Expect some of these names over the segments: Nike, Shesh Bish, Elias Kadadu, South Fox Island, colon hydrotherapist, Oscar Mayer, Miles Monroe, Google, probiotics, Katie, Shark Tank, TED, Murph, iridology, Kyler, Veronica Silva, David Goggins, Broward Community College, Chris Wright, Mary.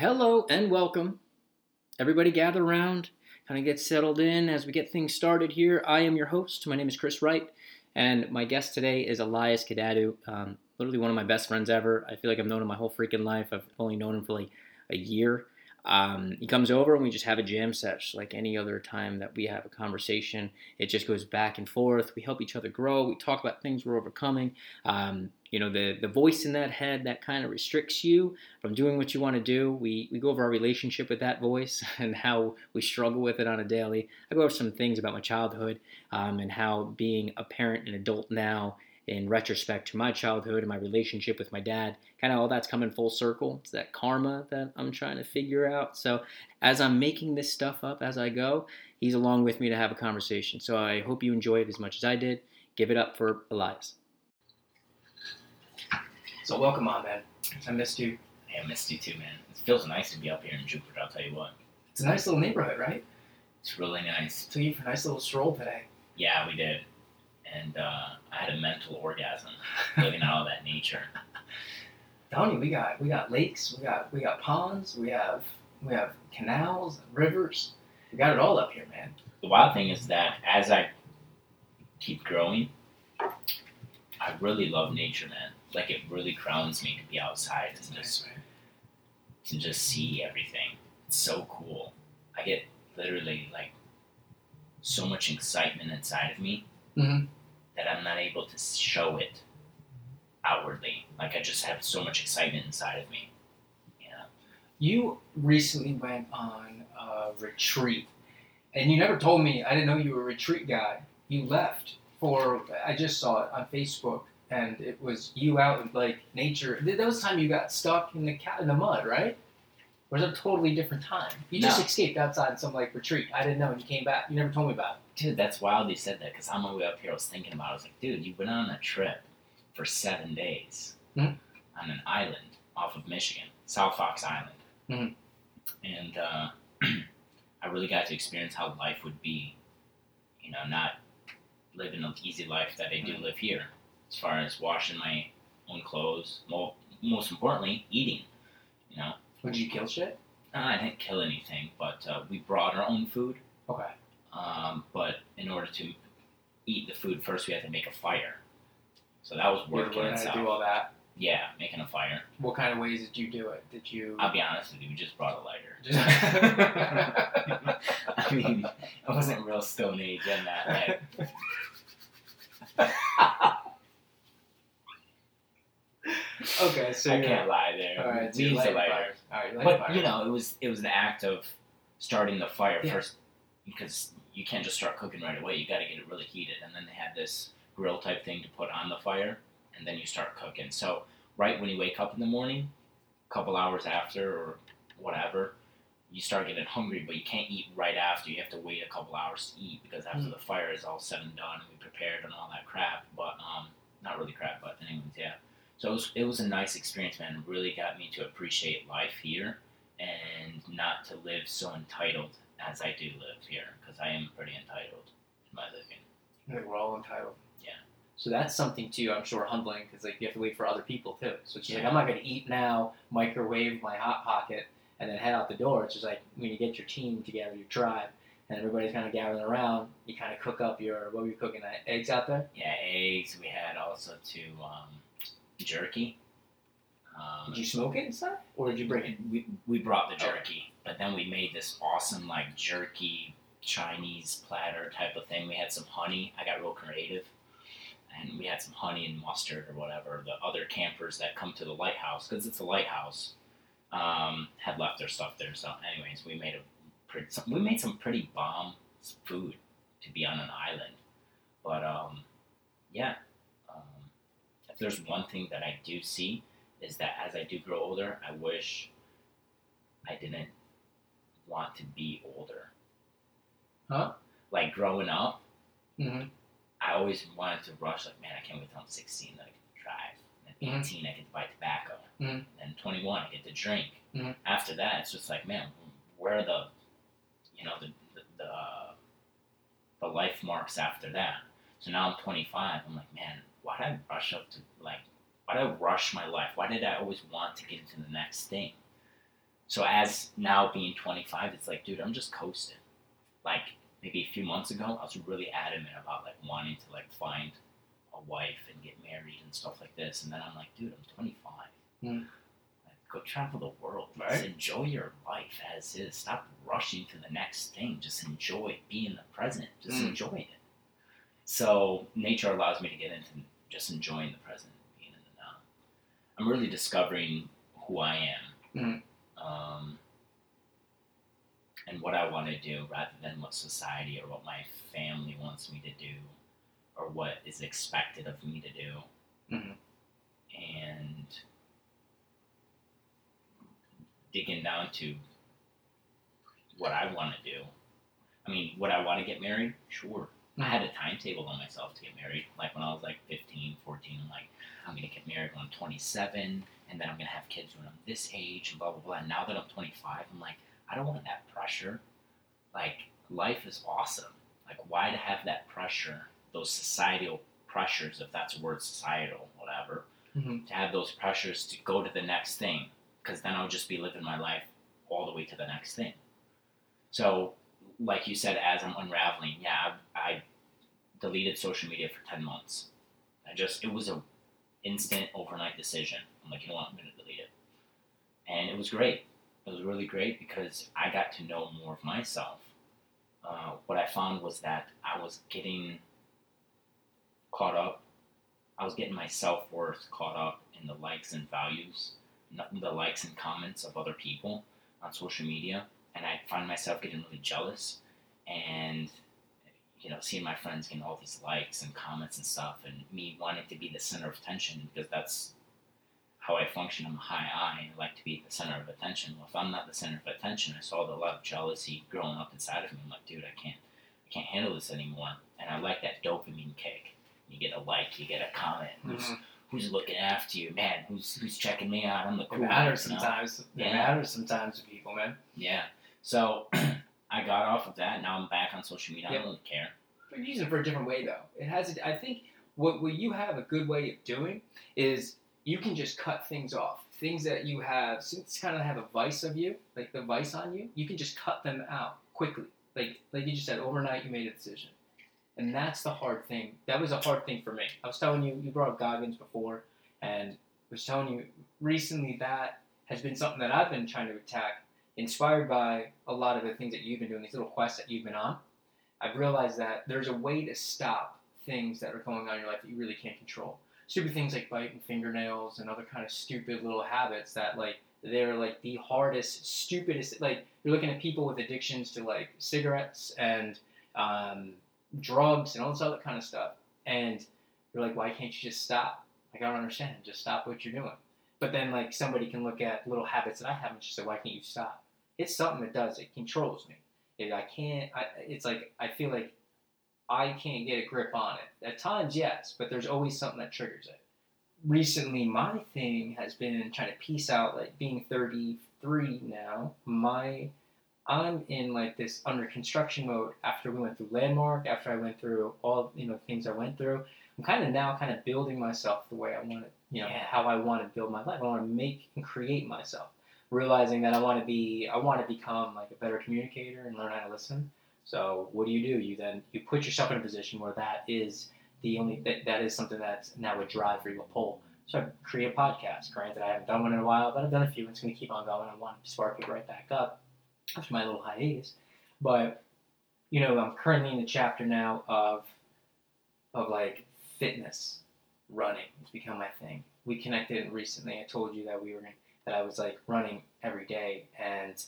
Hello and welcome. Everybody gather around, kind of get settled in as we get things started here. I am your host. My name is Chris Wright, and my guest today is Elias Kadadu, literally one of my best friends ever. I feel like I've known him my whole freaking life. I've only known him for like a year. He comes over and we just have a jam session like any other time that we have a conversation. It just goes back and forth. We help each other grow. We talk about things we're overcoming. The voice in that head that kind of restricts you from doing what you want to do. We go over our relationship with that voice and how we struggle with it on a daily. I go over some things about my childhood and how being a parent and adult now in retrospect to my childhood and my relationship with my dad, kind of all that's coming full circle. It's that karma that I'm trying to figure out. So as I'm making this stuff up as I go, he's along with me to have a conversation. So I hope you enjoy it as much as I did. Give it up for Elias. So welcome on, man. I missed you. I missed you too, man. It feels nice to be up here in Jupiter, I'll tell you what. It's a nice little neighborhood, right? It's really nice. Took you for a nice little stroll today. Yeah, we did. And I had a mental orgasm living out all that nature. Tony, we got lakes, we got ponds, we have canals, rivers. We got it all up here, man. The wild thing is that as I keep growing, I really love nature, man. Like it really crowns me to be outside and just see everything. It's so cool. I get literally like so much excitement inside of me. Mm-hmm. That I'm not able to show it outwardly. Like, I just have so much excitement inside of me. Yeah. You recently went on a retreat, and you never told me. I didn't know you were a retreat guy. You left for, I just saw it on Facebook, and it was you out in, like, nature. That was the time you got stuck in the mud, right? Or was it a totally different time? You just escaped outside some, like, retreat. I didn't know, and you came back. You never told me about it. Dude, that's wild you said that, because on my way up here, I was thinking about it. I was like, dude, you went on a trip for 7 days on an island off of Michigan, South Fox Island. Mm-hmm. And I really got to experience how life would be, you know, not living an easy life that I do live here, as far as washing my own clothes, most importantly, eating, you know. Would you kill shit? I didn't kill anything, but we brought our own food. Okay. But in order to eat the food first, we had to make a fire. So that was work in itself. You had to do all that? Yeah, making a fire. What kind of ways did you do it? I'll be honest with you, we just brought a lighter. I mean, I wasn't real Stone Age in that, like. Okay, so I can't lie there. All right, we used a lighter. All right, but, you know, it was an act of starting the fire first. Because you can't just start cooking right away. You got to get it really heated. And then they have this grill type thing to put on the fire, and then you start cooking. So right when you wake up in the morning, a couple hours after or whatever, you start getting hungry, but you can't eat right after. You have to wait a couple hours to eat, because after the fire is all said and done and we prepared and all that crap. But not really crap, but anyways, yeah. So it was a nice experience, man. It really got me to appreciate life here and not to live so entitled as I do live here, because I am pretty entitled in my living. Like, we're all entitled. Yeah. So that's something, too, I'm sure, humbling, because, like, you have to wait for other people, too. So it's just like, I'm not going to eat now, microwave my Hot Pocket, and then head out the door. It's just like when you get your team together, your tribe, and everybody's kind of gathering around, you kind of cook up what were you cooking, eggs out there? Yeah, eggs. We had also, too, jerky. Did you smoke it and stuff, or did you bring it? We brought the jerky, but then we made this awesome, like, jerky Chinese platter type of thing. We had some honey. I got real creative, and we had some honey and mustard or whatever. The other campers that come to the lighthouse, because it's a lighthouse, had left their stuff there. So, anyways, we made some pretty bomb food to be on an island. But if there's one thing that I do see, is that as I do grow older, I wish I didn't want to be older. Huh? Like, growing up, I always wanted to rush, like, man, I can't wait till I'm 16 that I can drive. And at 18, I get to buy tobacco. Mm-hmm. And 21, I get to drink. Mm-hmm. After that, it's just like, man, where are the life marks after that? So now I'm 25. I'm like, man, why did I rush my life? Why did I always want to get into the next thing? So as now being 25, it's like, dude, I'm just coasting. Like, maybe a few months ago, I was really adamant about, like, wanting to, like, find a wife and get married and stuff like this. And then I'm like, dude, I'm 25. Mm. Like, go travel the world. Right. Just enjoy your life as is. Stop rushing to the next thing. Just enjoy being the present. Just enjoy it. So nature allows me to get into just enjoying the present, being in the now. I'm really discovering who I am. Mm. And what I want to do rather than what society or what my family wants me to do or what is expected of me to do. Mm-hmm. And digging down to what I want to do. I mean, would I want to get married? Sure. I had a timetable on myself to get married. Like when I was like 15, 14, I'm like, I'm going to get married when I'm 27 and then I'm going to have kids when I'm this age and blah, blah, blah. And now that I'm 25, I'm like, I don't want that pressure. Like, life is awesome. Like, why to have that pressure, those societal pressures, if that's a word, societal, whatever, to have those pressures to go to the next thing, because then I'll just be living my life all the way to the next thing. So, like you said, as I'm unraveling, yeah, I deleted social media for 10 months. It was an instant overnight decision. I'm like, you know what, I'm going to delete it. And it was great. It was really great because I got to know more of myself. What I found was that I was getting caught up. I was getting my self-worth caught up in the likes and values, the likes and comments of other people on social media. And I find myself getting really jealous and, you know, seeing my friends getting all these likes and comments and stuff and me wanting to be the center of attention because that's how I function. I'm a high I and I like to be the center of attention. Well, if I'm not the center of attention, I saw a lot of jealousy growing up inside of me. I'm like, dude, I can't handle this anymore. And I like that dopamine kick. You get a like, you get a comment. Who's looking after you, man? Who's checking me out? I'm the cool. It matters sometimes. Yeah. It matters sometimes to people, man. Yeah. So I got off of that. Now I'm back on social media. Yep. I don't care. But you're using it for a different way, though. It has. I think what you have a good way of doing is. You can just cut things off. Things that you have, since kind of have a vice of you, like the vice on you, you can just cut them out quickly. Like you just said, overnight you made a decision. And that's the hard thing. That was a hard thing for me. I was telling you, you brought up Goggins before, and I was telling you recently that has been something that I've been trying to attack, inspired by a lot of the things that you've been doing, these little quests that you've been on. I've realized that there's a way to stop things that are going on in your life that you really can't control. Stupid things like biting fingernails and other kind of stupid little habits that, like, they're, like, the hardest, stupidest, like, you're looking at people with addictions to, like, cigarettes and drugs and all this other kind of stuff, and you're like, why can't you just stop? Like, I don't understand. Just stop what you're doing. But then, like, somebody can look at little habits that I have and just say, why can't you stop? It's something that does. It controls me. It's like, I feel like I can't get a grip on it. At times, yes, but there's always something that triggers it. Recently, my thing has been trying to piece out, like, being 33 now, I'm in, like, this under construction mode after we went through Landmark, after I went through all, you know, things I went through. I'm kind of building myself the way I want to, you know, how I want to build my life. I want to make and create myself, realizing that I want to become, like, a better communicator and learn how to listen. So what do? You then you put yourself in a position where that is the only that is something that's now a drive for you, a pull. So I create a podcast. Granted, I haven't done one in a while, but I've done a few. It's going to keep on going. I want to spark it right back up after my little hiatus. But you know, I'm currently in the chapter now of like fitness, running. It's become my thing. We connected recently. I told you that that I was like running every day, and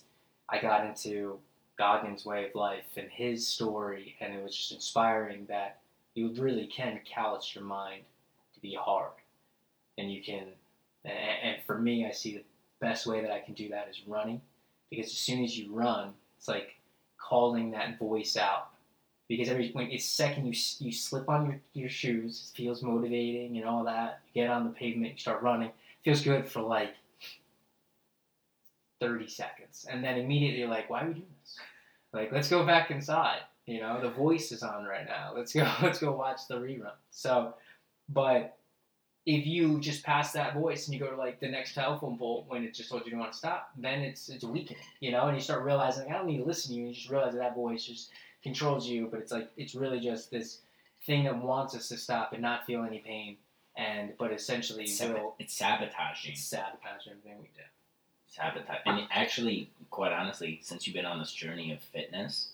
I got into Goggins' way of life and his story, and it was just inspiring that you really can callous your mind to be hard, and you can. And for me, I see the best way that I can do that is running, because as soon as you run, it's like calling that voice out. Because it's second you slip on your shoes, it feels motivating and all that. You get on the pavement, you start running, it feels good for like 30 seconds, and then immediately you're like, why are we doing this? Like, let's go back inside. You know, the voice is on right now. Let's go watch the rerun. So, but if you just pass that voice and you go to like the next telephone pole when it just told you to want to stop, then it's weakening, you know, and you start realizing I don't need to listen to you, and you just realize that voice just controls you, but it's like it's really just this thing that wants us to stop and not feel any pain, but essentially it's sabotaging. It's sabotaging everything we do. Sabotage. And actually, quite honestly, since you've been on this journey of fitness,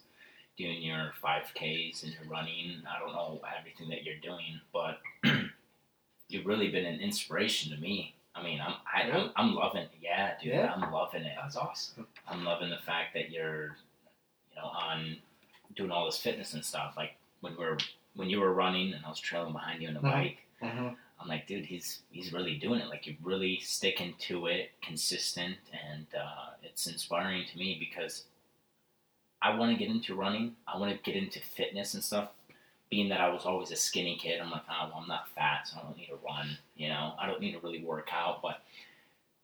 doing your 5Ks and your running, I don't know everything that you're doing, but you've really been an inspiration to me. I mean, I'm loving it. Yeah, dude, yeah. I'm loving it. That's awesome. I'm loving the fact that you're, you know, on doing all this fitness and stuff. Like when you were running and I was trailing behind you on the bike, mm-hmm. I'm like, dude, he's really doing it. Like you're really sticking to it, consistent, and it's inspiring to me because I want to get into running. I want to get into fitness and stuff. Being that I was always a skinny kid, I'm like, oh, well, I'm not fat, so I don't need to run, you know? I don't need to really work out, but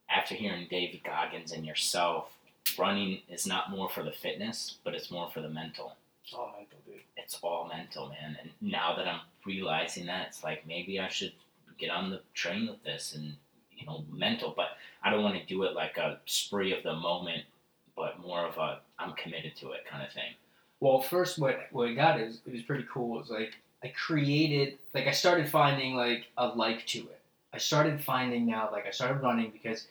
after hearing David Goggins and yourself, running is not more for the fitness, but it's more for the mental. It's all mental, dude. It's all mental, man. And now that I'm realizing that, it's like, maybe I should get on the train with this and, you know, mental, but I don't want to do it like a spree of the moment, but more of a I'm committed to it kind of thing. Well, first, what I got is, it was pretty cool. It was like, I started finding, like, a like to it. I started finding now, like, I started running because,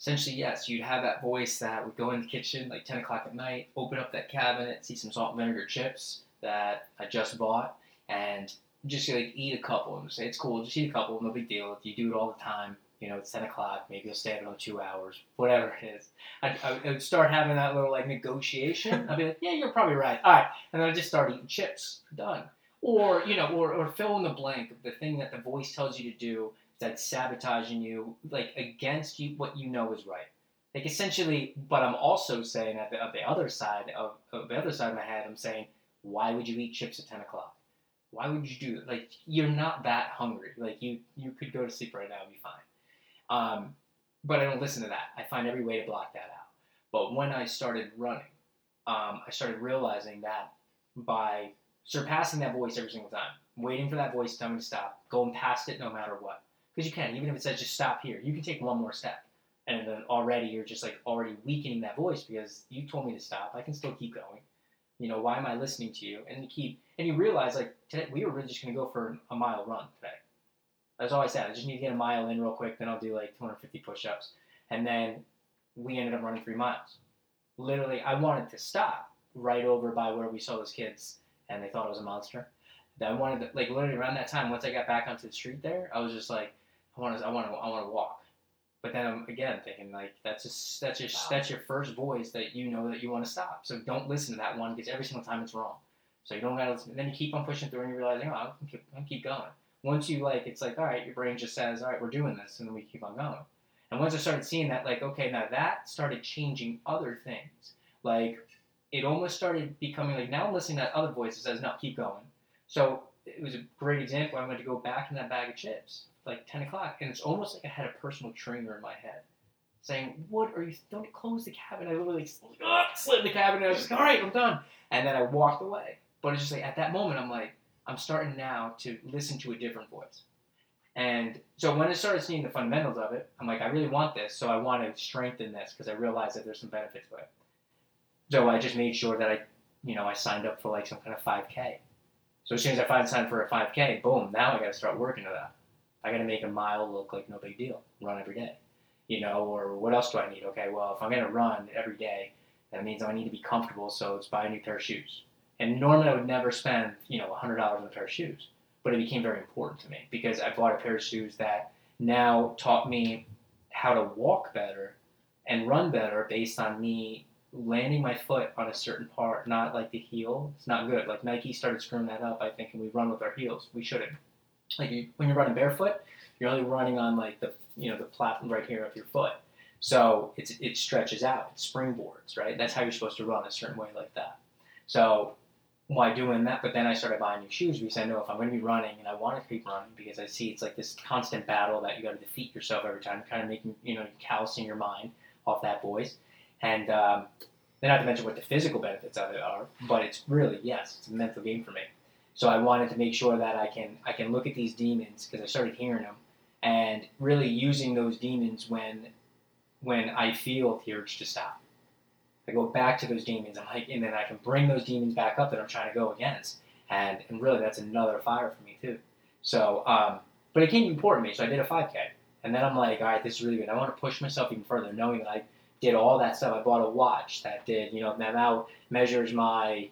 essentially, yes, you'd have that voice that would go in the kitchen, like, 10 o'clock at night, open up that cabinet, see some salt and vinegar chips that I just bought, and just, like, eat a couple. And say, it's cool, just eat a couple, no big deal. If you do it all the time, you know, it's 10 o'clock, maybe you'll stay up another 2 hours, whatever it is. I would start having that little, like, negotiation. I'd be like, yeah, you're probably right. All right. And then I'd just start eating chips. Done. Or, you know, or fill in the blank, the thing that the voice tells you to do that's sabotaging you, like, against you, what you know is right. Like, essentially, but I'm also saying at the other side of my head, I'm saying, why would you eat chips at 10 o'clock? Why would you do that? Like, you're not that hungry. Like, you could go to sleep right now and be fine. But I don't listen to that. I find every way to block that out. But when I started running, I started realizing that by surpassing that voice every single time, waiting for that voice to tell me to stop, going past it no matter what. Because you can, even if it says just stop here, you can take one more step. And then already you're just like already weakening that voice because you told me to stop. I can still keep going. You know, why am I listening to you? And you realize like today, we were really just going to go for a mile run today. That's all I said. I just need to get a mile in real quick, then I'll do like 250 push-ups. And then we ended up running 3 miles. Literally, I wanted to stop right over by where we saw those kids, and they thought I was a monster. That I wanted to, like literally around that time, once I got back onto the street there, I was just like, I want to walk. But then I'm again thinking like that's your first voice that you know that you want to stop. So don't listen to that one because every single time it's wrong. So you don't gotta listen. And then you keep on pushing through, and you're realizing, oh, I can keep going. Once you like, it's like, all right, your brain just says, all right, we're doing this, and then we keep on going. And once I started seeing that, like, okay, now that started changing other things. Like, it almost started becoming like, now I'm listening to that other voice that says, no, keep going. So it was a great example. I went to go back in that bag of chips, like 10 o'clock, and it's almost like I had a personal trainer in my head saying, what are you, don't close the cabinet. I literally slid the cabinet, I was like, all right, I'm done. And then I walked away. But it's just like, at that moment, I'm like, I'm starting now to listen to a different voice. And so when I started seeing the fundamentals of it, I'm like, I really want this, so I want to strengthen this because I realized that there's some benefit to it. So I just made sure that I signed up for like some kind of 5K. So as soon as I signed for a 5K, boom, now I got to start working to that. I got to make a mile look like no big deal. Run every day. You know, or what else do I need? Okay, well, if I'm going to run every day, that means I need to be comfortable, so it's buy a new pair of shoes. And normally I would never spend, you know, $100 on a pair of shoes, but it became very important to me because I bought a pair of shoes that now taught me how to walk better and run better based on me landing my foot on a certain part, not like the heel. It's not good. Like Nike started screwing that up, I think, and we run with our heels. We shouldn't. Like when you're running barefoot, you're only running on like the, you know, the platform right here of your foot. So it stretches out. It springboards, right? That's how you're supposed to run a certain way like that. So by doing that, but then I started buying new shoes because I know if I'm going to be running and I want to keep running because I see it's like this constant battle that you got to defeat yourself every time, kind of making, you know, callousing your mind off that voice. And then not to mention what the physical benefits of it are, but it's really, yes, it's a mental game for me. So I wanted to make sure that I can look at these demons because I started hearing them and really using those demons when I feel the urge to stop. I go back to those demons, and then I can bring those demons back up that I'm trying to go against. And really, that's another fire for me, too. So, but it came important to me, so I did a 5K. And then I'm like, all right, this is really good. I want to push myself even further, knowing that I did all that stuff. I bought a watch that did, that now measures my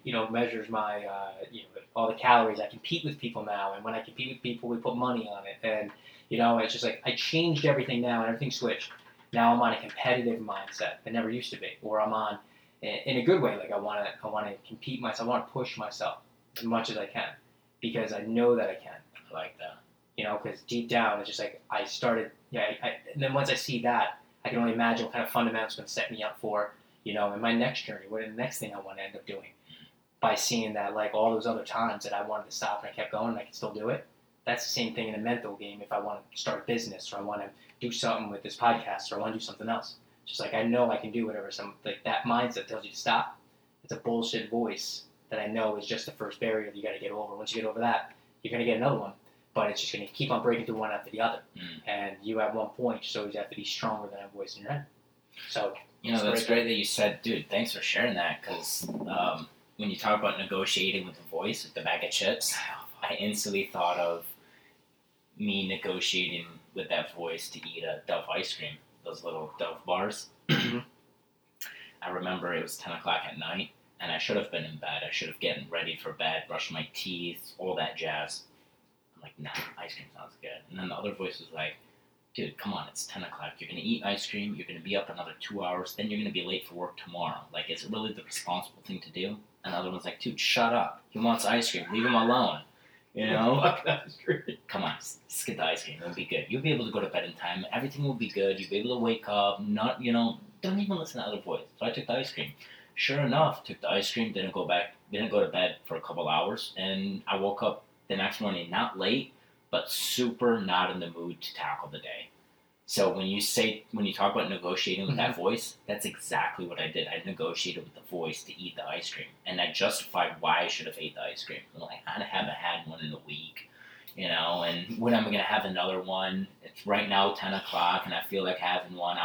all the calories. I compete with people now, and when I compete with people, we put money on it. And, it's just like I changed everything now, and everything switched. Now I'm on a competitive mindset. I never used to be, or I'm on, in a good way, like I want to compete myself. I want to push myself as much as I can, because I know that I can. I like that. Because deep down, it's just like I started. And then once I see that, I can only imagine what kind of fundamentals going to set me up for, in my next journey, what the next thing I want to end up doing. By seeing that, like all those other times that I wanted to stop and I kept going and I could still do it. That's the same thing in a mental game. If I want to start a business, or I want to do something with this podcast, or I want to do something else, it's just like I know I can do whatever. That mindset tells you to stop. It's a bullshit voice that I know is just the first barrier that you got to get over. Once you get over that, you're going to get another one, but it's just going to keep on breaking through one after the other. Mm. And you at one point just always have to be stronger than a voice in your head. So that's great that you said, dude. Thanks for sharing that, because when you talk about negotiating with the voice, with the bag of chips, I instantly thought of me negotiating with that voice to eat a Dove ice cream, those little Dove bars. I remember it was 10 o'clock at night, and I should have been in bed. I should have gotten ready for bed, brushed my teeth, all that jazz. I'm like, nah, ice cream sounds good. And then the other voice was like, dude, come on, it's 10 o'clock. You're going to eat ice cream. You're going to be up another 2 hours. Then you're going to be late for work tomorrow. Like, is it really the responsible thing to do? And the other one's like, dude, shut up. He wants ice cream. Leave him alone. Fuck that ice cream. Come on, skip the ice cream. It'll be good. You'll be able to go to bed in time. Everything will be good. You'll be able to wake up. Not, don't even listen to the other voice. So I took the ice cream. Sure enough, took the ice cream. Didn't go to bed for a couple hours, and I woke up the next morning not late, but super not in the mood to tackle the day. So when you talk about negotiating with that voice, that's exactly what I did. I negotiated with the voice to eat the ice cream, and I justified why I should have ate the ice cream. I'm like, I haven't had one in a week, and when am I going to have another one? It's right now 10 o'clock, and I feel like having one.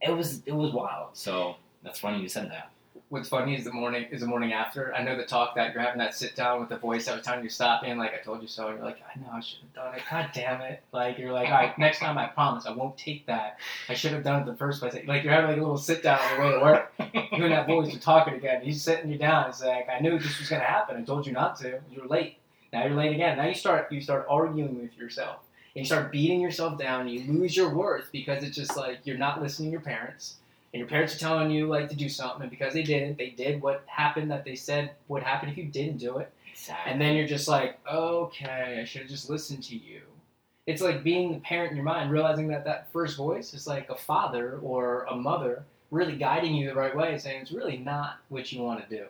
It was wild. So that's funny you said that. What's funny is the morning after. I know the talk that you're having, that sit down with the voice that was telling you to stop being like, I told you so. You're like, I know I should have done it. God damn it. Like, you're like, all right, next time I promise I won't take that. I should have done it the first place. Like, you're having like a little sit down on the way to work. You and that voice are talking again. He's sitting you down. It's like, I knew this was going to happen. I told you not to. You're late. Now you're late again. Now you start arguing with yourself. And you start beating yourself down. And you lose your worth because it's just like you're not listening to your parents. And your parents are telling you, like, to do something, and because they didn't, they did what happened that they said would happen if you didn't do it. Exactly. And then you're just like, okay, I should have just listened to you. It's like being the parent in your mind, realizing that first voice is like a father or a mother really guiding you the right way, saying it's really not what you want to do.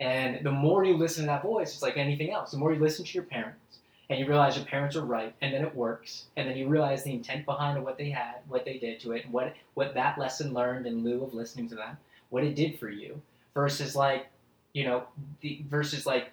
And the more you listen to that voice, it's like anything else. The more you listen to your parents, and you realize your parents are right, and then it works, and then you realize the intent behind what they had, what they did to it, and what that lesson learned in lieu of listening to them, what it did for you, versus like, versus like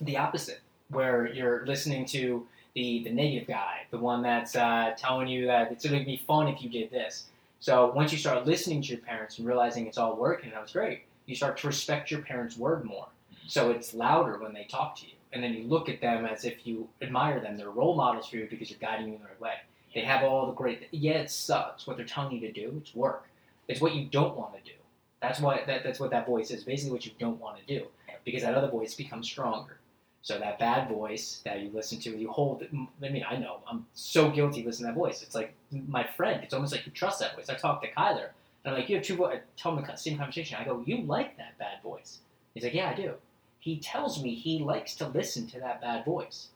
the opposite, where you're listening to the negative guy, the one that's telling you that it's going to be fun if you did this. So once you start listening to your parents and realizing it's all working, that was great, you start to respect your parents' word more. So it's louder when they talk to you. And then you look at them as if you admire them. They're role models for you because you're guiding you in the right way. They have all the great... Yeah, it sucks what they're telling you to do. It's work. It's what you don't want to do. That's what that voice is. Basically what you don't want to do. Because that other voice becomes stronger. So that bad voice that you listen to, you hold... I mean, I know. I'm so guilty listening to that voice. It's like my friend. It's almost like you trust that voice. I talk to Kyler. And I'm like, you have two voices. I tell him the same conversation. I go, you like that bad voice. He's like, yeah, I do. He tells me he likes to listen to that bad voice.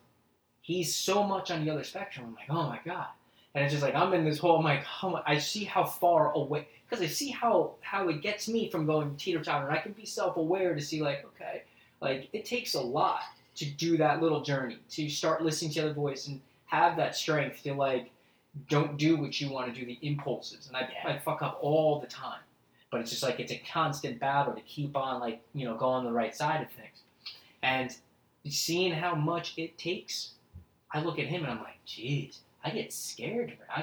He's so much on the other spectrum. I'm like, oh my God. And it's just like, I'm in this hole. I'm like, I see how far away, because I see how it gets me from going teeter-totter. I can be self-aware to see like, okay, like it takes a lot to do that little journey, to start listening to the other voice and have that strength to like, don't do what you want to do, the impulses. And I fuck up all the time. But it's just like it's a constant battle to keep on, like, go on the right side of things. And seeing how much it takes, I look at him and I'm like, geez, I I get scared. I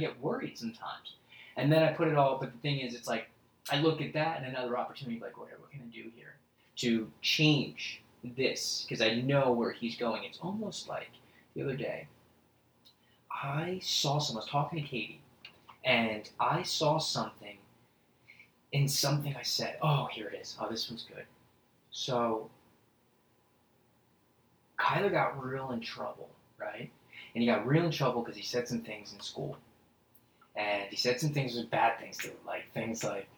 get worried sometimes. And then I put it all, but the thing is, it's like, I look at that and another opportunity, like, what can I do here to change this? Because I know where he's going. It's almost like the other day, I saw someone, I was talking to Katie, and I saw something in something I said. Oh, here it is. Oh, this one's good. So, Kyler got real in trouble, right? And he got real in trouble because he said some things in school. And he said some things that were bad things to him, like things like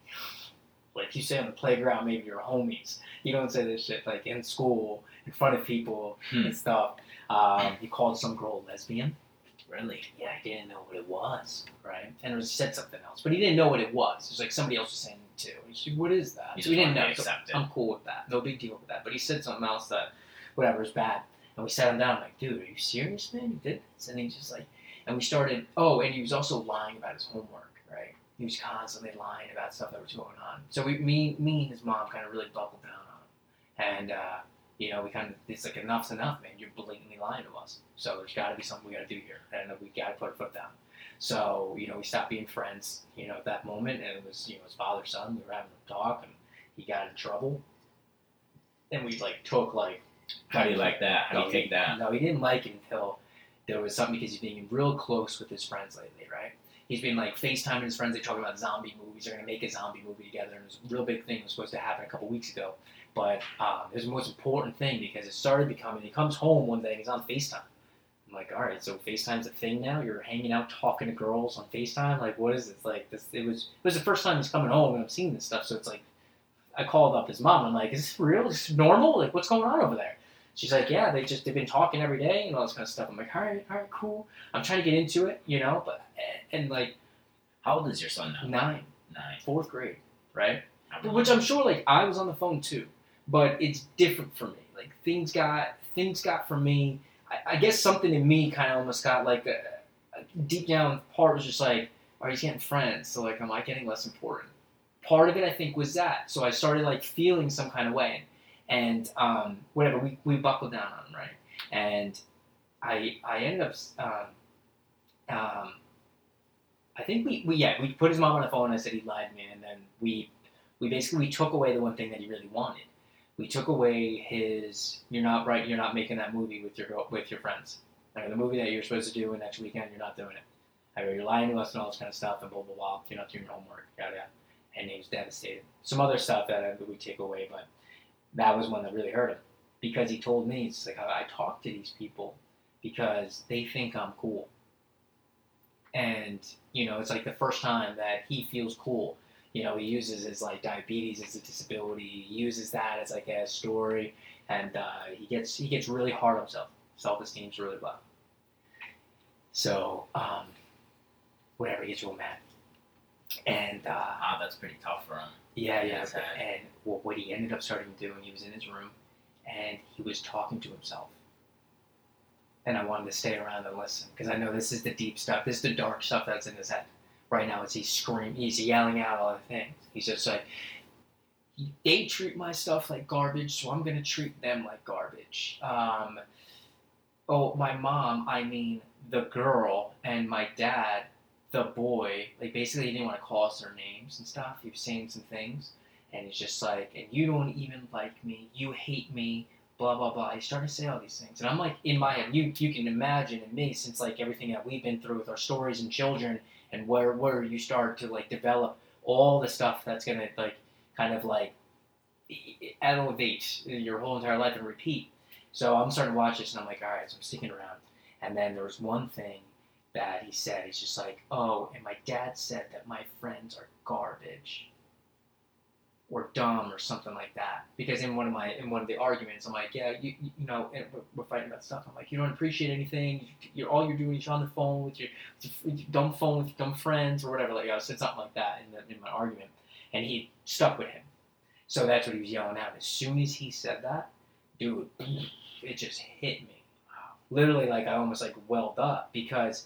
you say on the playground, maybe your homies. You don't say this shit, like in school, in front of people and stuff. He called some girl a lesbian. Really? Yeah, he didn't know what it was, right? And it was said something else, but he didn't know what it was. It was like somebody else was saying it too. He's like, what is that? So he didn't know. So I'm cool with that. No big deal with that. But he said something else that, whatever, is bad. And we sat him down, like, dude, are you serious, man? You did this? And he's just like, and we started, and he was also lying about his homework, right? He was constantly lying about stuff that was going on. So me and his mom kind of really buckled down on him. And, we kind of, it's like, enough's enough, man. You're blatantly lying to us. So there's got to be something we got to do here. And we got to put our foot down. So, we stopped being friends, at that moment. And it was, his father's son. We were having a talk, and he got in trouble. And we, how do you like that? How do you take that? No, he didn't like it until... There was something because he's being real close with his friends lately, right? He's been FaceTiming his friends. They're talking about zombie movies. They're going to make a zombie movie together. And it was a real big thing that was supposed to happen a couple weeks ago. But it was the most important thing because it started becoming, he comes home one day and he's on FaceTime. I'm like, all right, so FaceTime's a thing now? You're hanging out talking to girls on FaceTime? What is this? It was the first time he's coming home and I'm seeing this stuff. So it's I called up his mom. I'm like, is this real? Is this normal? What's going on over there? She's like, yeah, they've been talking every day and all this kind of stuff. I'm like, all right, cool. I'm trying to get into it, but, how old is your son now? Nine. Fourth grade, right? Which I'm sure, I was on the phone too, but it's different for me. Things got for me, I guess something in me kind of almost got a deep down part was just he's getting friends, so am I getting less important? Part of it, I think, was that. So I started feeling some kind of way. And we buckled down on him, right? And I ended up, I think we put his mom on the phone and I said he lied, man. And then we basically took away the one thing that he really wanted. We took away his, you're not right, you're not making that movie with your friends. The movie that you're supposed to do next weekend, you're not doing it. You're lying to us and all this kind of stuff and blah, blah, blah. You're not doing your homework, yada, yada. And he was devastated. Some other stuff that we take away, but that was one that really hurt him because he told me, it's I talk to these people because they think I'm cool. And, it's the first time that he feels cool. He uses his diabetes as a disability. He uses that as a story. And he gets really hard on himself. Self-esteem's really low. So, he gets real mad. And that's pretty tough for him. Yeah. And what he ended up starting to do, and he was in his room, and he was talking to himself. And I wanted to stay around and listen because I know this is the deep stuff. This is the dark stuff that's in his head right now. It's he's screaming, he's yelling out all the things. He's just they treat my stuff like garbage, so I'm gonna treat them like garbage. My mom, the girl, and my dad. The boy, basically he didn't want to call us their names and stuff. He was saying some things, and he's just and you don't even like me, you hate me, blah, blah, blah. He started to say all these things, and I'm in my head, you can imagine in me, since everything that we've been through with our stories and children, and where you start to develop all the stuff that's going to elevate your whole entire life and repeat. So I'm starting to watch this, and I'm like, all right, so I'm sticking around. And then there was one thing that he said, he's just and my dad said that my friends are garbage or dumb or something like that. Because in one of the arguments, I'm like, yeah, you know, and we're fighting about stuff. I'm like, you don't appreciate anything. All you're doing is on the phone with your dumb friends or whatever. I said something like that in my argument, and he stuck with him. So that's what he was yelling out. As soon as he said that, dude, it just hit me. Literally, I almost welled up because.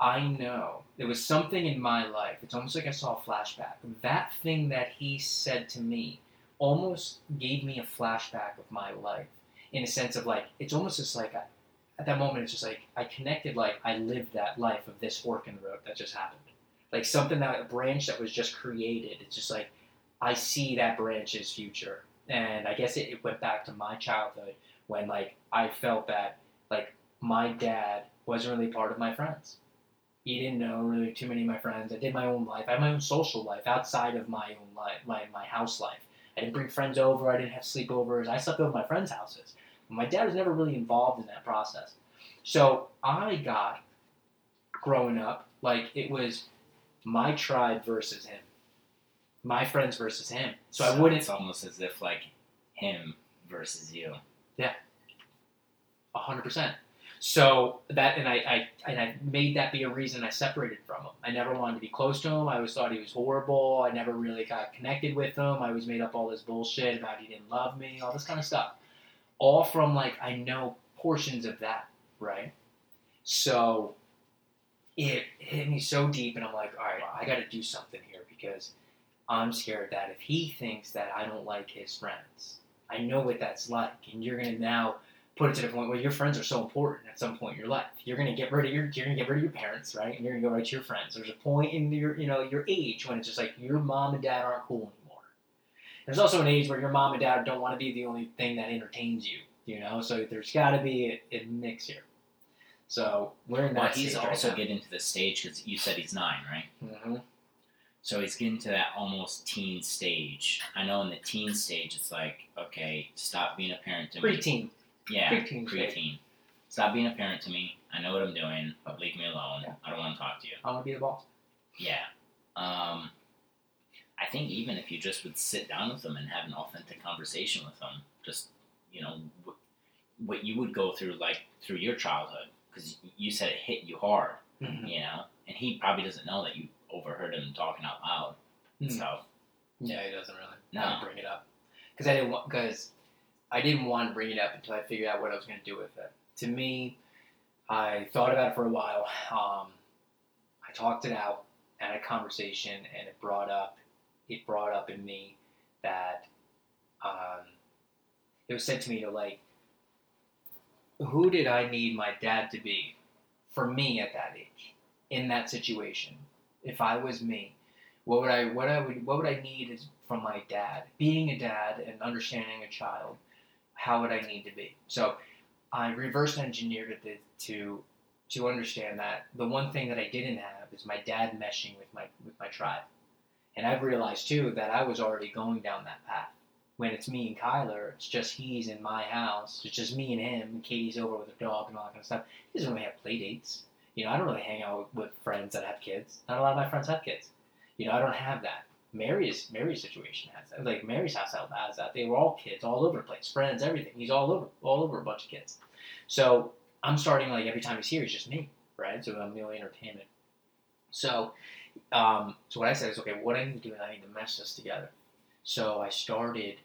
I know. There was something in my life. It's almost I saw a flashback. That thing that he said to me almost gave me a flashback of my life in a sense of it's almost just at that moment, it's just like, I connected, like, I lived that life of this fork in the road that just happened. Like, something that, a branch that was just created, it's just like, I see that branch's future. And I guess it went back to my childhood when, like, I felt that, like, my dad wasn't really part of my friends. He didn't know really too many of my friends. I did my own life. I had my own social life outside of my own life, my house life. I didn't bring friends over. I didn't have sleepovers. I slept over my friends' houses. My dad was never really involved in that process. So I got, growing up, like, it was my tribe versus him. My friends versus him. So I wouldn't... It's almost as if, like, him versus you. Yeah. 100%. So that, and I made that be a reason I separated from him. I never wanted to be close to him. I always thought he was horrible. I never really got connected with him. I always made up all this bullshit about he didn't love me, all this kind of stuff. All from, like, I know portions of that, right? So it hit me so deep, and I'm like, all right, I got to do something here because I'm scared that if he thinks that I don't like his friends, I know what that's like, and you're going to now put it to the point where your friends are so important at some point in your life. You're going to get rid of your parents, right? And you're going to go right to your friends. There's a point in your age when it's just like your mom and dad aren't cool anymore. There's also an age where your mom and dad don't want to be the only thing that entertains you, you know? So there's got to be a mix here. So we're in that stage. He's also getting to the stage, because you said he's 9, right? Mm-hmm. So he's getting to that almost teen stage. I know in the teen stage, it's like, okay, stop being a parent to me. Preteen. Yeah, preteen. Stop being a parent to me. I know what I'm doing, but leave me alone. Yeah. I don't want to talk to you. I want to be the boss. Yeah. I think even if you just would sit down with them and have an authentic conversation with them, just, you know, what you would go through, like, through your childhood, because you said it hit you hard, mm-hmm. you know, and he probably doesn't know that you overheard him talking out loud and mm-hmm. stuff. Yeah, he doesn't really. No. Bring it up. Because I didn't want to bring it up until I figured out what I was going to do with it. To me, I thought about it for a while. I talked it out at a conversation, and it brought up in me that it was said to me to, like, who did I need my dad to be for me at that age, in that situation? If I was me, what would I need is from my dad? Being a dad and understanding a child, how would I need to be? So I reverse engineered it to understand that the one thing that I didn't have is my dad meshing with my tribe. And I've realized, too, that I was already going down that path. When it's me and Kyler, it's just he's in my house. It's just me and him, and Katie's over with her dog and all that kind of stuff. He doesn't really have play dates. You know, I don't really hang out with friends that have kids. Not a lot of my friends have kids. You know, I don't have that. Mary's situation has that. Like, Mary's house has that. They were all kids, all over the place. Friends, everything. He's all over a bunch of kids. So I'm starting, like, every time he's here, it's just me, right? So I'm the only entertainment. So what I said is, okay, what I need to do is I need to mesh this together. So I started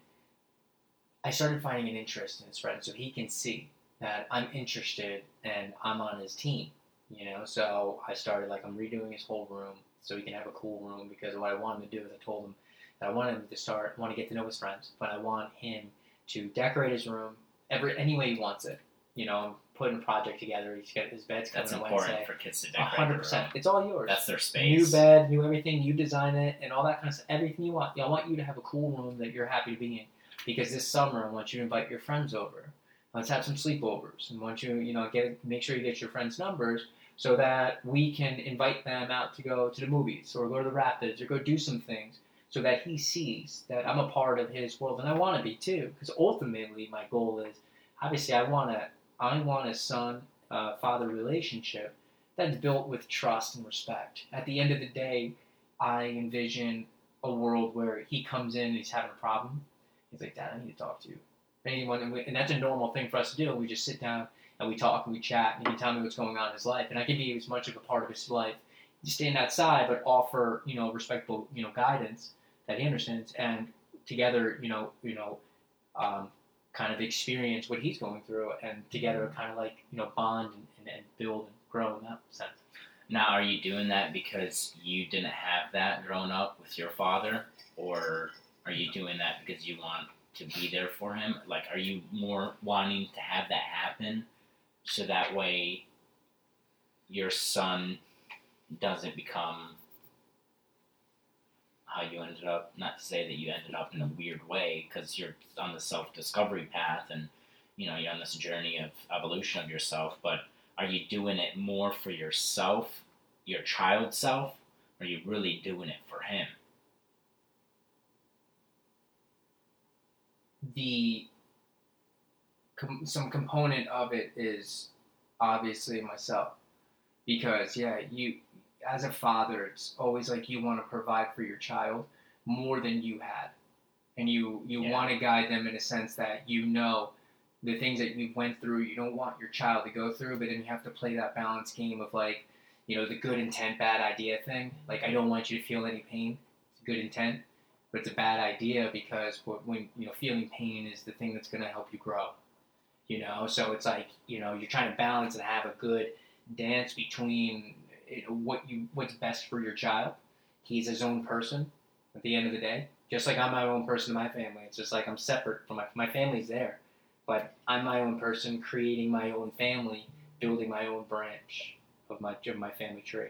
finding an interest in his friend, so he can see that I'm interested and I'm on his team, you know? So I started, like, I'm redoing his whole room so he can have a cool room, because what I wanted him to do is I told him that I wanted him to want to get to know his friends, but I want him to decorate his room any way he wants it, you know? Putting a project together. He's got his bed's coming on Wednesday. That's important for kids to decorate. 100%. It's all yours. That's their space. New bed, new everything. You design it and all that kind of stuff. Everything you want. I want you to have a cool room that you're happy to be in, because this summer I want you to invite your friends over. Let's have some sleepovers. And want you, you know, make sure you get your friends' numbers so that we can invite them out to go to the movies or go to the rapids or go do some things, so that he sees that I'm a part of his world, and I want to be too. Because ultimately, my goal is, obviously, I want a son-father relationship that's built with trust and respect. At the end of the day, I envision a world where he comes in and he's having a problem. He's like, Dad, I need to talk to you. And that's a normal thing for us to do. We just sit down and we talk and we chat, and he can tell me what's going on in his life. And I can be as much of a part of his life, just stand outside, but offer, you know, respectful, you know, guidance that he understands. And together, kind of experience what he's going through, and together kind of, like, you know, bond and build and grow in that sense. Now, are you doing that because you didn't have that growing up with your father, or are you doing that because you want to be there for him? Like, are you more wanting to have that happen so that way your son doesn't become how you ended up, not to say that you ended up in a weird way, because you're on the self-discovery path and, you know, you're on this journey of evolution of yourself, but are you doing it more for yourself, your child self, or are you really doing it for him? Some component of it is obviously myself, because you as a father, it's always like you want to provide for your child more than you had, and you want to guide them in a sense that, you know, the things that you went through, you don't want your child to go through, but then you have to play that balance game of, like, you know, the good intent, bad idea thing. Like, I don't want you to feel any pain. It's good intent, but it's a bad idea, because when, you know, feeling pain is the thing that's going to help you grow, you know? So it's like, you know, you're trying to balance and have a good dance between what's best for your child. He's his own person at the end of the day, just like I'm my own person in my family. It's just like I'm separate from my family's there. But I'm my own person, creating my own family, building my own branch of my family tree.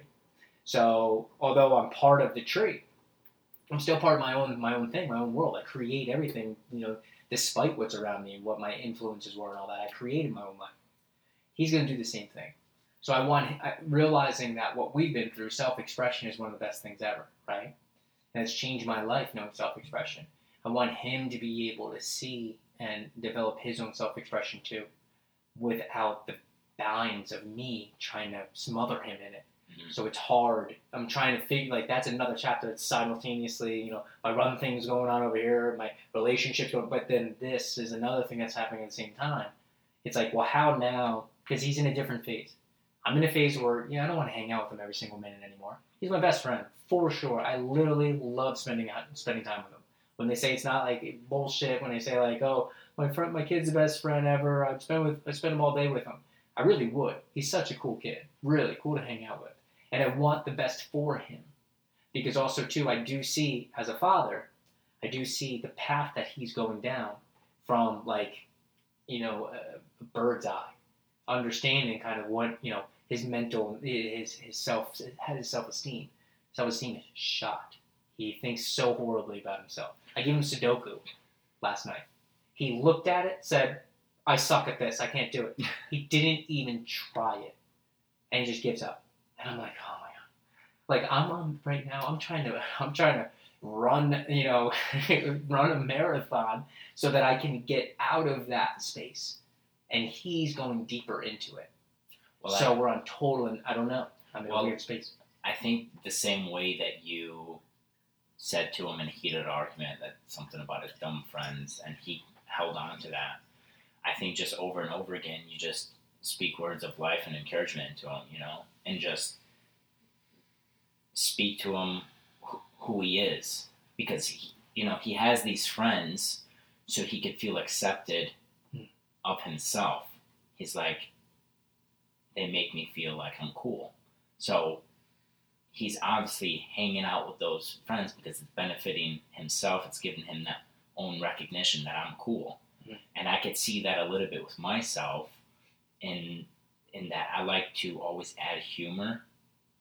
So although I'm part of the tree, I'm still part of my own thing, my own world. I create everything, you know, despite what's around me and what my influences were and all that. I created my own life. He's going to do the same thing. So realizing that what we've been through, self-expression is one of the best things ever, right? And it's changed my life, knowing self-expression. I want him to be able to see and develop his own self-expression too, without the binds of me trying to smother him in it. Mm-hmm. So it's hard. I'm trying to figure, like, that's another chapter that's simultaneously, you know, my run thing's going on over here, my relationship's going, but then this is another thing that's happening at the same time. It's like, well, how now? Because he's in a different phase. I'm in a phase where, you know, I don't want to hang out with him every single minute anymore. He's my best friend, for sure. I literally love spending time with him. When they say it's not like bullshit, when they say like, oh, my kid's the best friend ever, I spend him all day with him. I really would. He's such a cool kid. Really cool to hang out with. And I want the best for him. Because also too, I do see, as a father, I do see the path that he's going down from, like, you know, a bird's eye. Understanding kind of what, you know, his mental, his self-esteem. Self-esteem is shot. He thinks so horribly about himself. I gave him Sudoku last night. He looked at it, said, I suck at this. I can't do it. He didn't even try it. And he just gives up. And I'm like, oh my God. Like, I'm on right now, I'm trying to run, you know, run a marathon so that I can get out of that space. And he's going deeper into it. Well, so we're on total, and I don't know. I'm in a weird space. I think the same way that you said to him in a heated argument that something about his dumb friends, and he held on to that. I think just over and over again, you just speak words of life and encouragement to him, you know, and just speak to him who he is, because he, you know, he has these friends, so he could feel accepted of himself. He's like, they make me feel like I'm cool. So he's obviously hanging out with those friends because it's benefiting himself. It's giving him that own recognition that I'm cool. Mm-hmm. And I could see that a little bit with myself in that I like to always add humor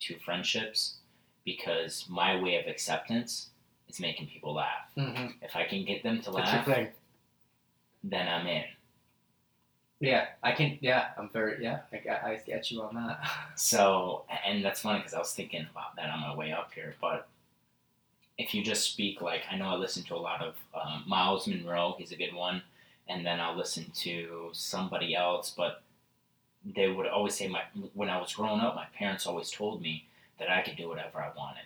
to friendships, because my way of acceptance is making people laugh. Mm-hmm. If I can get them to laugh, then I'm in. Yeah, I can, I get you on that. So, and that's funny because I was thinking about that on my way up here, but if you just speak, like, I know I listen to a lot of Miles Monroe, he's a good one, and then I'll listen to somebody else, but they would always say, when I was growing up, my parents always told me that I could do whatever I wanted,